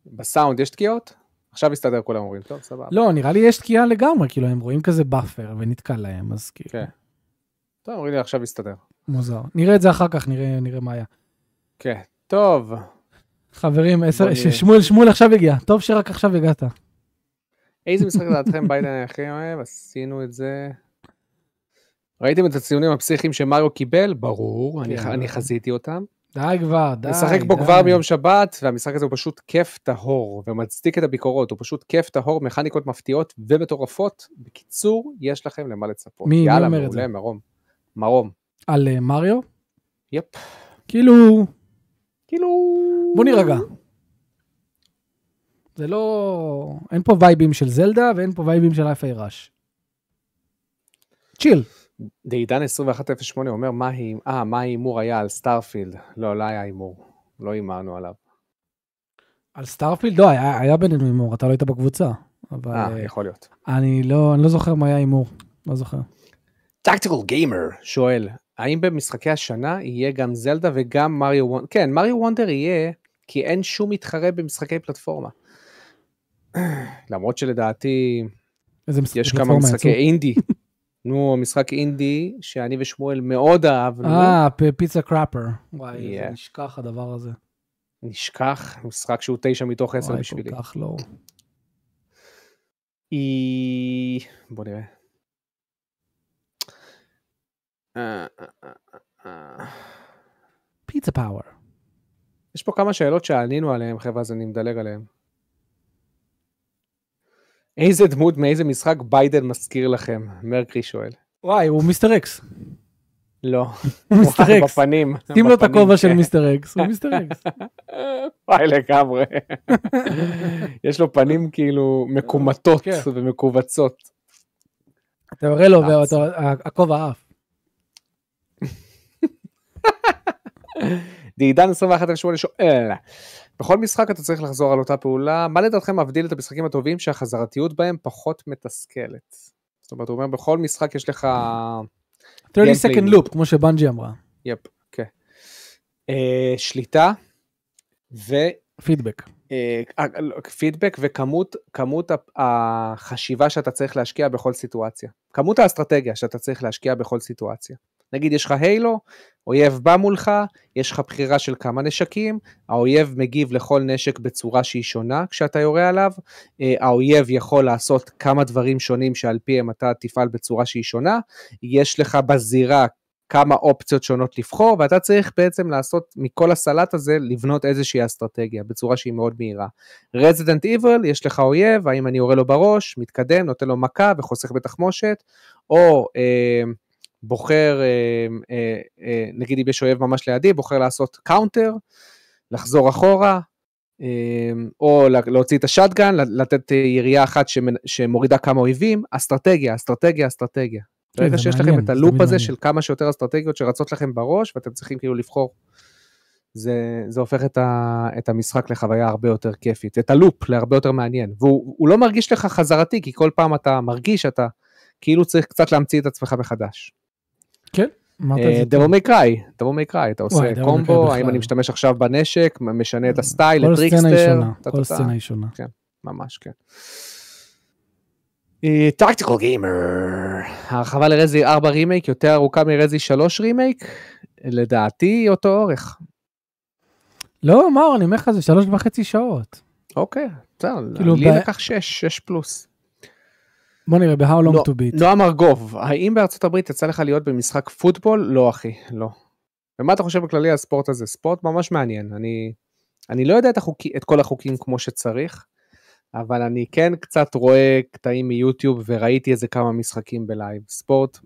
בסאונד יש תקיעות? עכשיו יסתדר כל המורים, טוב, סבבה. לא, נראה לי יש תקיעה לגמרי, כאילו הם רואים כזה באפר ונתקע להם, אז כאילו. כן. טוב, אומרים לי, עכשיו יסתדר. מוזר. נראה את זה אחר כך, נראה, נראה מה היה. כן, טוב. חברים, שמואל, שמואל עכשיו הגיע. טוב שרק עכשיו הגעת. איזה משחק לדעתכם ביידן הכי אוהב? עשינו את זה. ראיתם את הציונים הפסיכיים שמריו קיבל? ברור, אני חזיתי אותם. די כבר, די. משחק בו כבר ביום שבת, והמשחק הזה הוא פשוט כיף טהור, ומצדיק את הביקורות, הוא פשוט כיף טהור, מכניקות מפתיעות ומטורפות, בקיצור, יש לכם למה לצפות. מי אומר את זה? מרום. מרום. על מריו? יפ. כאילו... כאילו... בוא נרגע. זה לא... אין פה וייבים של זלדה, ואין פה וייבים של אף אירש. צ'יל. דעידן עשרים ואחת אפס שמונה אומר, מה האימור היה על סטארפילד? לא, לא היה אימור. לא אימרנו עליו. על סטארפילד? לא, היה בינינו אימור. אתה לא היית בקבוצה. אה, יכול להיות. אני לא זוכר מה היה אימור. לא זוכר. טקטיקל גיימר שואל, האם במשחקי השנה יהיה גם זלדה וגם מריו וונדר? כן, מריו וונדר יהיה, כי אין שום מתחרה במשחקי פלטפורמה. למרות שלדעתי, יש כמה משחקי אינדי. נו, משחק אינדי, שאני ושמואל מאוד אהבנו. אה, פיצה קראפר. וואי, זה נשכח הדבר הזה. נשכח? משחק שהוא תשע מתוך עשר בשבילי. וואי, כל כך לא. בוא נראה. פיצה פאוור. יש פה כמה שאלות שענינו עליהן, חבר'ה, אז אני מדלג עליהן. איזה דמות מאיזה משחק ביידן מזכיר לכם? מרקרי שואל. וואי, הוא מיסטר אקס. לא. הוא מיסטר אקס. בפנים. שים לו את הכובע של מיסטר אקס. הוא מיסטר אקס. וואי, לגמרי. יש לו פנים כאילו מקומטות ומקובצות. אתה מראה לו, הכובע אף. דעידן עשרים ואחת נקודה שמונה שואל, בכל משחק אתה צריך לחזור על אותה פעולה, מה לדעתכם מבדיל את המשחקים הטובים שהחזרתיות בהם פחות מתסכלת? זאת אומרת, הוא אומר, בכל משחק יש לך שלושים שניות לופ, כמו שבנג'י אמרה. יפ, כן. שליטה ופידבק. פידבק וכמות החשיבה שאתה צריך להשקיע בכל סיטואציה. כמות האסטרטגיה שאתה צריך להשקיע בכל סיטואציה. נגיד יש לך הילו, אויב בא מולך, יש לך בחירה של כמה נשקים, האויב מגיב לכל נשק בצורה שהיא שונה כשאתה יורה עליו, האויב יכול לעשות כמה דברים שונים שעל פיהם אתה תפעל בצורה שהיא שונה, יש לך בזירה כמה אופציות שונות לבחור, ואתה צריך בעצם לעשות מכל הסלט הזה, לבנות איזושהי אסטרטגיה, בצורה שהיא מאוד מהירה. Resident Evil, יש לך אויב, האם אני יורה לו בראש, מתקדם, נותן לו מכה וחוסך בתחמושת, או בוחר, נגיד אם יש אויב ממש לידי, בוחר לעשות קאונטר, לחזור אחורה, או להוציא את השאטגן, לתת ירייה אחת שמורידה כמה אויבים, אסטרטגיה, אסטרטגיה, אסטרטגיה. ברגע שיש לכם את הלופ הזה של כמה שיותר אסטרטגיות שרצות לכם בראש, ואתם צריכים כאילו לבחור, זה הופך את המשחק לחוויה הרבה יותר כיפית, את הלופ להרבה יותר מעניין, והוא לא מרגיש לך חזרתי, כי כל פעם אתה מרגיש שאתה כאילו צריך קצת להמציא את עצמך מחדש. כן. דמו מקראי, דמו מקראי, אתה עושה קומבו, האם אני משתמש עכשיו בנשק, משנה את הסטייל, את טריקסטר, כל סצנה היא שונה. כן, ממש, כן. טקטיקל גיימר, הרחבה לרזי ארבע רימייק, יותר ארוכה מרזי שלוש רימייק, לדעתי אותו אורך. לא, מאור, אני אומר לך, זה שלוש וחצי שעות. אוקיי, טוב, לי לקח שש, שש פלוס. בוא נראה, ב-How long to beat. נועם ארגוב, האם בארצות הברית יצא לך להיות במשחק פוטבול? לא, אחי, לא. ומה אתה חושב בכללי על הספורט הזה? ספורט ממש מעניין. אני, אני לא יודע את, החוקי, את כל החוקים כמו שצריך, אבל אני כן קצת רואה קטעים מיוטיוב, וראיתי איזה כמה משחקים בלייב. ספורט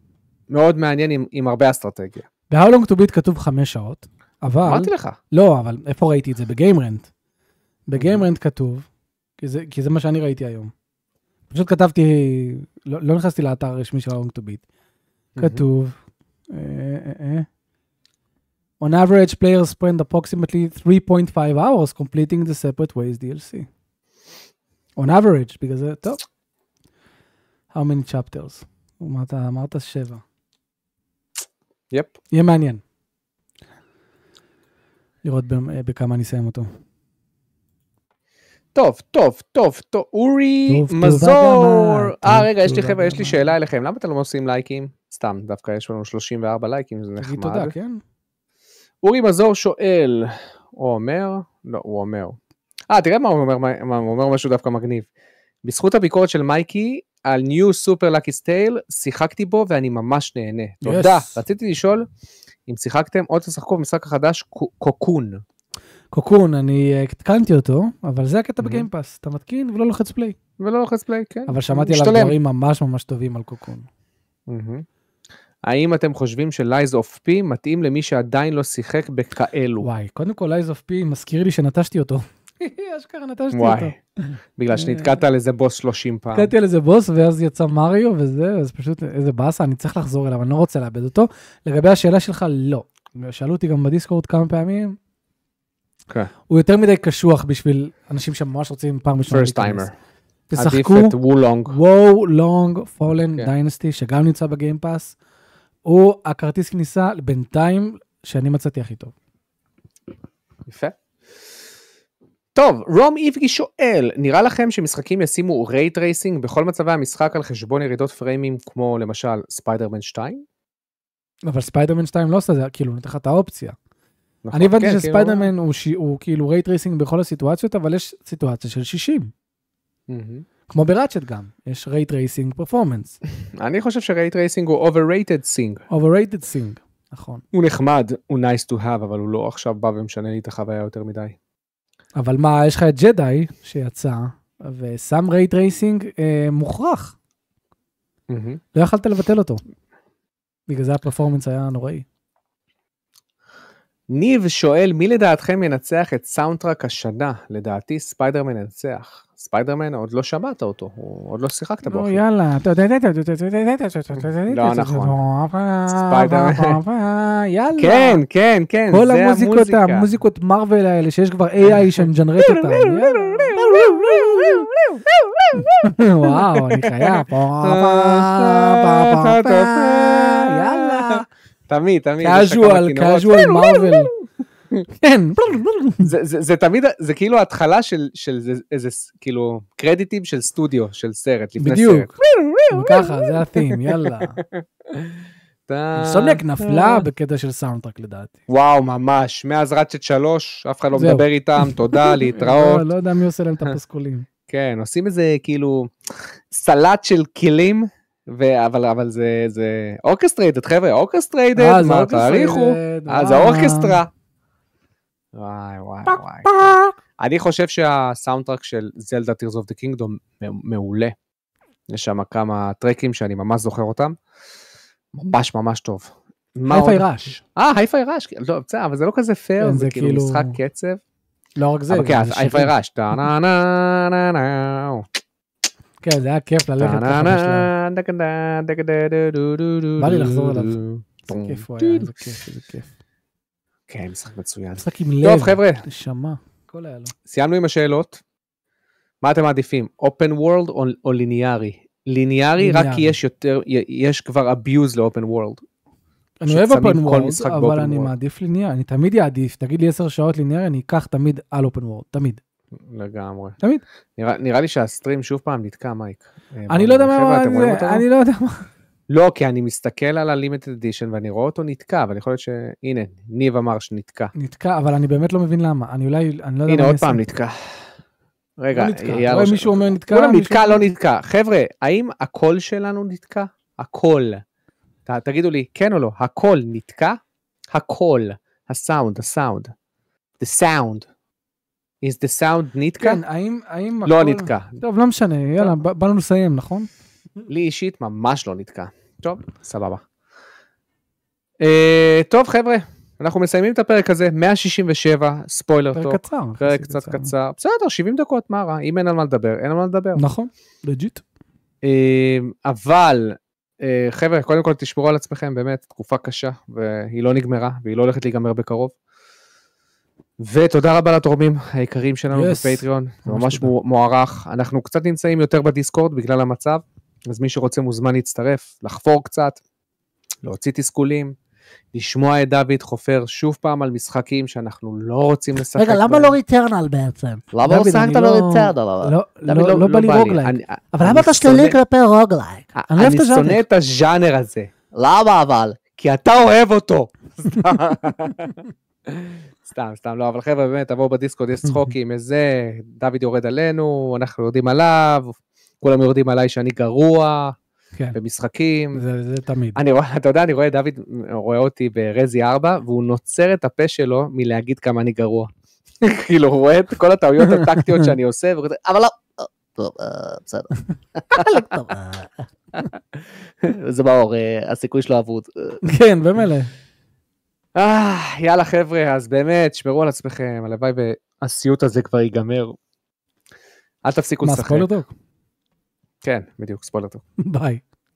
מאוד מעניין עם, עם הרבה אסטרטגיה. ב-How long to beat כתוב חמש שעות, אבל... אמרתי לך. לא, אבל איפה ראיתי את זה? בגיימרנט. בגיימרנט כתוב, כי זה, כי זה מה שאני ראיתי היום. פשוט כתבתי, לא, לא נכנסתי לאתר הרשמי של הלונג טו ביט. כתוב, uh, uh, uh. On average players spend approximately three point five hours completing the separate ways D L C. On average, בגלל זה, טוב. How many chapters? אמרת, אמרת שבע. יפ. יהיה מעניין. לראות בכמה נסיים אותו. טוב, טוב, טוב, טוב, אורי, מזור. אה, רגע, יש לי חבר'ה, יש לי שאלה אליכם. למה אתם לא עושים לייקים? סתם, דווקא יש לנו שלושים וארבע לייקים, זה נחמד. תודה, כן. אורי מזור שואל, הוא אומר, לא, הוא אומר. אה, תראה מה הוא אומר, הוא אומר משהו דווקא מגניב. בזכות הביקורת של מייקי, על ניו סופר לקי סטייל, שיחקתי בו ואני ממש נהנה. תודה. רציתי לשאול, אם שיחקתם, עוד תשחקו במשחק החדש, קוקון. קוקון, אני התקנתי אותו, אבל זה הקטע בגיימפאס, אתה מתקין ולא לוחץ פליי. ולא לוחץ פליי, כן. אבל שמעתי עליו דברים ממש ממש טובים על קוקון. האם אתם חושבים שלייז אוף פי מתאים למי שעדיין לא שיחק בכאלו? וואי, קודם כל לייז אוף פי מזכיר לי שנטשתי אותו. אשכרה נטשתי אותו. וואי, בגלל שנתקעת על איזה בוס שלושים פעם. נתקעתי על איזה בוס, ואז יצא מריו, וזה, אז פשוט איזה באסה, אני צריך לחזור אליו, אני לא רוצה לאבד אותו. לגבי השאלה שלך, לא. שאלו אותי גם בדיסקורד כמה פעמים. הוא יותר מדי קשוח בשביל אנשים שממש רוצים פעם ראשונה להיכנס. תשחקו Wo Long Fallen Dynasty, שגם נמצא בגיימפאס, הוא הכרטיס כניסה בינתיים שאני מצאתי הכי טוב. יפה. טוב, רום איבגי שואל, נראה לכם שמשחקים ישימו רייט רייסינג בכל מצבי המשחק על חשבון ירידות פריימים כמו למשל ספיידרמן שתיים? אבל ספיידרמן שתיים לא עושה זה, כאילו נתן לך את האופציה. אני הבנתי שספיידרמן הוא כאילו רייט רייסינג בכל הסיטואציות, אבל יש סיטואציה של שישים. כמו ברצ'ט גם, יש רייט רייסינג פרפורמנס. אני חושב שרייט רייסינג הוא overrated sing. overrated sing. נכון. הוא נחמד, הוא nice to have, אבל הוא לא עכשיו בא ומשנה לי את החוויה יותר מדי. אבל מה, יש לך את ג'די שיצא, ושם רייט רייסינג אה, מוכרח. Mm-hmm. לא יכלת לבטל אותו. בגלל זה הפרפורמנס היה נוראי. ניב שואל, מי לדעתכם ינצח את סאונדטרק השנה? לדעתי ספיידרמן ינצח. ספיידרמן, עוד לא שמעת אותו, עוד לא שיחקת בו. נו, יאללה. לא, נכון. ספיידרמן. יאללה. כן, כן, כן. כל המוזיקות, המוזיקות מרוול האלה, שיש כבר איי איי שמג'נרט אותם. וואו, אני חייב. יאללה. תמיד, תמיד. קאז'ואל, קאז'ואל מרוול. כן. זה, זה, זה תמיד, זה כאילו התחלה של, של איזה, כאילו, קרדיטים של סטודיו, של סרט, לפני סרט. בדיוק. וככה, זה התים, יאללה. סוניק נפלה בקטע של סאונדטרק, לדעתי. וואו, ממש. מאז רצ'ט שלוש, אף אחד לא מדבר איתם, תודה, להתראות. לא יודע מי עושה להם את הפסקולים. כן, עושים איזה, כאילו, סלט של כלים, אבל, אבל זה, זה... אורקסטרייטד, חבר'ה, אורקסטרייטד, מה תעריכו? אז האורקסטרה. וואי, וואי, וואי. אני חושב שהסאונדטרק של זלדה Tears of the Kingdom מעולה. יש שם כמה טרקים שאני ממש זוכר אותם. ממש ממש טוב. היי-פיי ראש. אה, היי-פיי ראש. לא, בסדר, אבל זה לא כזה פייר, זה כאילו משחק קצב. לא רק זה. אבל כן, היי-פיי ראש. כן, זה היה כיף ללכת ככה שלהם. בא לי לחזור אליו. זה כיף, הוא היה, זה כיף, זה כיף. כן, משחק מצוין. משחק עם לב. טוב, חבר'ה. נשמה. כל היה לו. סיימנו עם השאלות. מה אתם מעדיפים? Open World או ליניארי? ליניארי, רק כי יש יותר, יש כבר abuse ל-Open World. אני אוהב Open World, אבל אני מעדיף ליניארי. אני תמיד יעדיף. תגיד לי עשר שעות ליניארי, אני אקח תמיד על Open World. תמיד. לגמרי. תמיד. נראה לי שהסטרים שוב פעם נתקע, מייק. אני לא יודע מה זה. אני לא יודע מה. לא, כי אני מסתכל על ה-Limited Edition, ואני רואה אותו נתקע, אבל יכול להיות ש... הנה, ניב אמר שנתקע. נתקע, אבל אני באמת לא מבין למה. אני אולי... הנה, עוד פעם נתקע. רגע, יאללה. מישהו אומר נתקע? כולם נתקע, לא נתקע. חבר'ה, האם הכל שלנו נתקע? הכל. תגידו לי, כן או לא? הכל נתקע? הכל. הסאונד, הסאונד. The sound. Is the sound נתקע? כן, האם... לא נתקע. טוב, לא משנה. יאללה, באנו לסיים, נכון? לי אישית ממש לא נתקע. טוב, סבבה. טוב, חבר'ה, אנחנו מסיימים את הפרק הזה, מאה שישים ושבע, ספוילר טוב. פרק קצר. פרק קצת קצר. בסדר, שבעים דקות, מה רע? אם אין על מה לדבר, אין על מה לדבר. נכון, לג'יט. אבל, חבר'ה, קודם כל תשמרו על עצמכם, באמת, תקופה קשה, והיא לא נגמרה, והיא לא הולכת להיגמר בקרוב. ותודה רבה לתורמים העיקרים שלנו בפטריון, ממש מוערך. אנחנו קצת נמצאים יותר בדיסקורד בגלל המצב, אז מי שרוצה מוזמן להצטרף, לחפור קצת, להוציא תסכולים, לשמוע את דוד חופר שוב פעם על משחקים שאנחנו לא רוצים לשחק. רגע, למה לא ריטרנל בעצם? למה לא שחקת לא ריטרנל? לא בא לי רוגלייק. אבל למה אתה שלילי כלפי רוגלייק? אני שונא את הז'אנר הזה. למה אבל? כי אתה אוהב אותו. סתם, סתם, לא, אבל חבר'ה, באמת, תבואו בדיסקוד, יש צחוקים, איזה, דוד יורד עלינו, אנחנו יורדים עליו, כולם יורדים עליי שאני גרוע, במשחקים. זה תמיד. אתה יודע, אני רואה, דוד רואה אותי ברזי ארבע, והוא נוצר את הפה שלו מלהגיד כמה אני גרוע. כאילו, הוא רואה את כל הטעויות הטקטיות שאני עושה, אבל לא, טוב, בסדר. זה באור, הסיכוי שלו עבוד. כן, במלא. יאללה חבר'ה, אז באמת, שמרו על עצמכם, הלוואי והסיוט הזה כבר ייגמר. אל תפסיקו לשחק. מה, ספוילר דוק? כן, בדיוק, ספוילר דוק. ביי.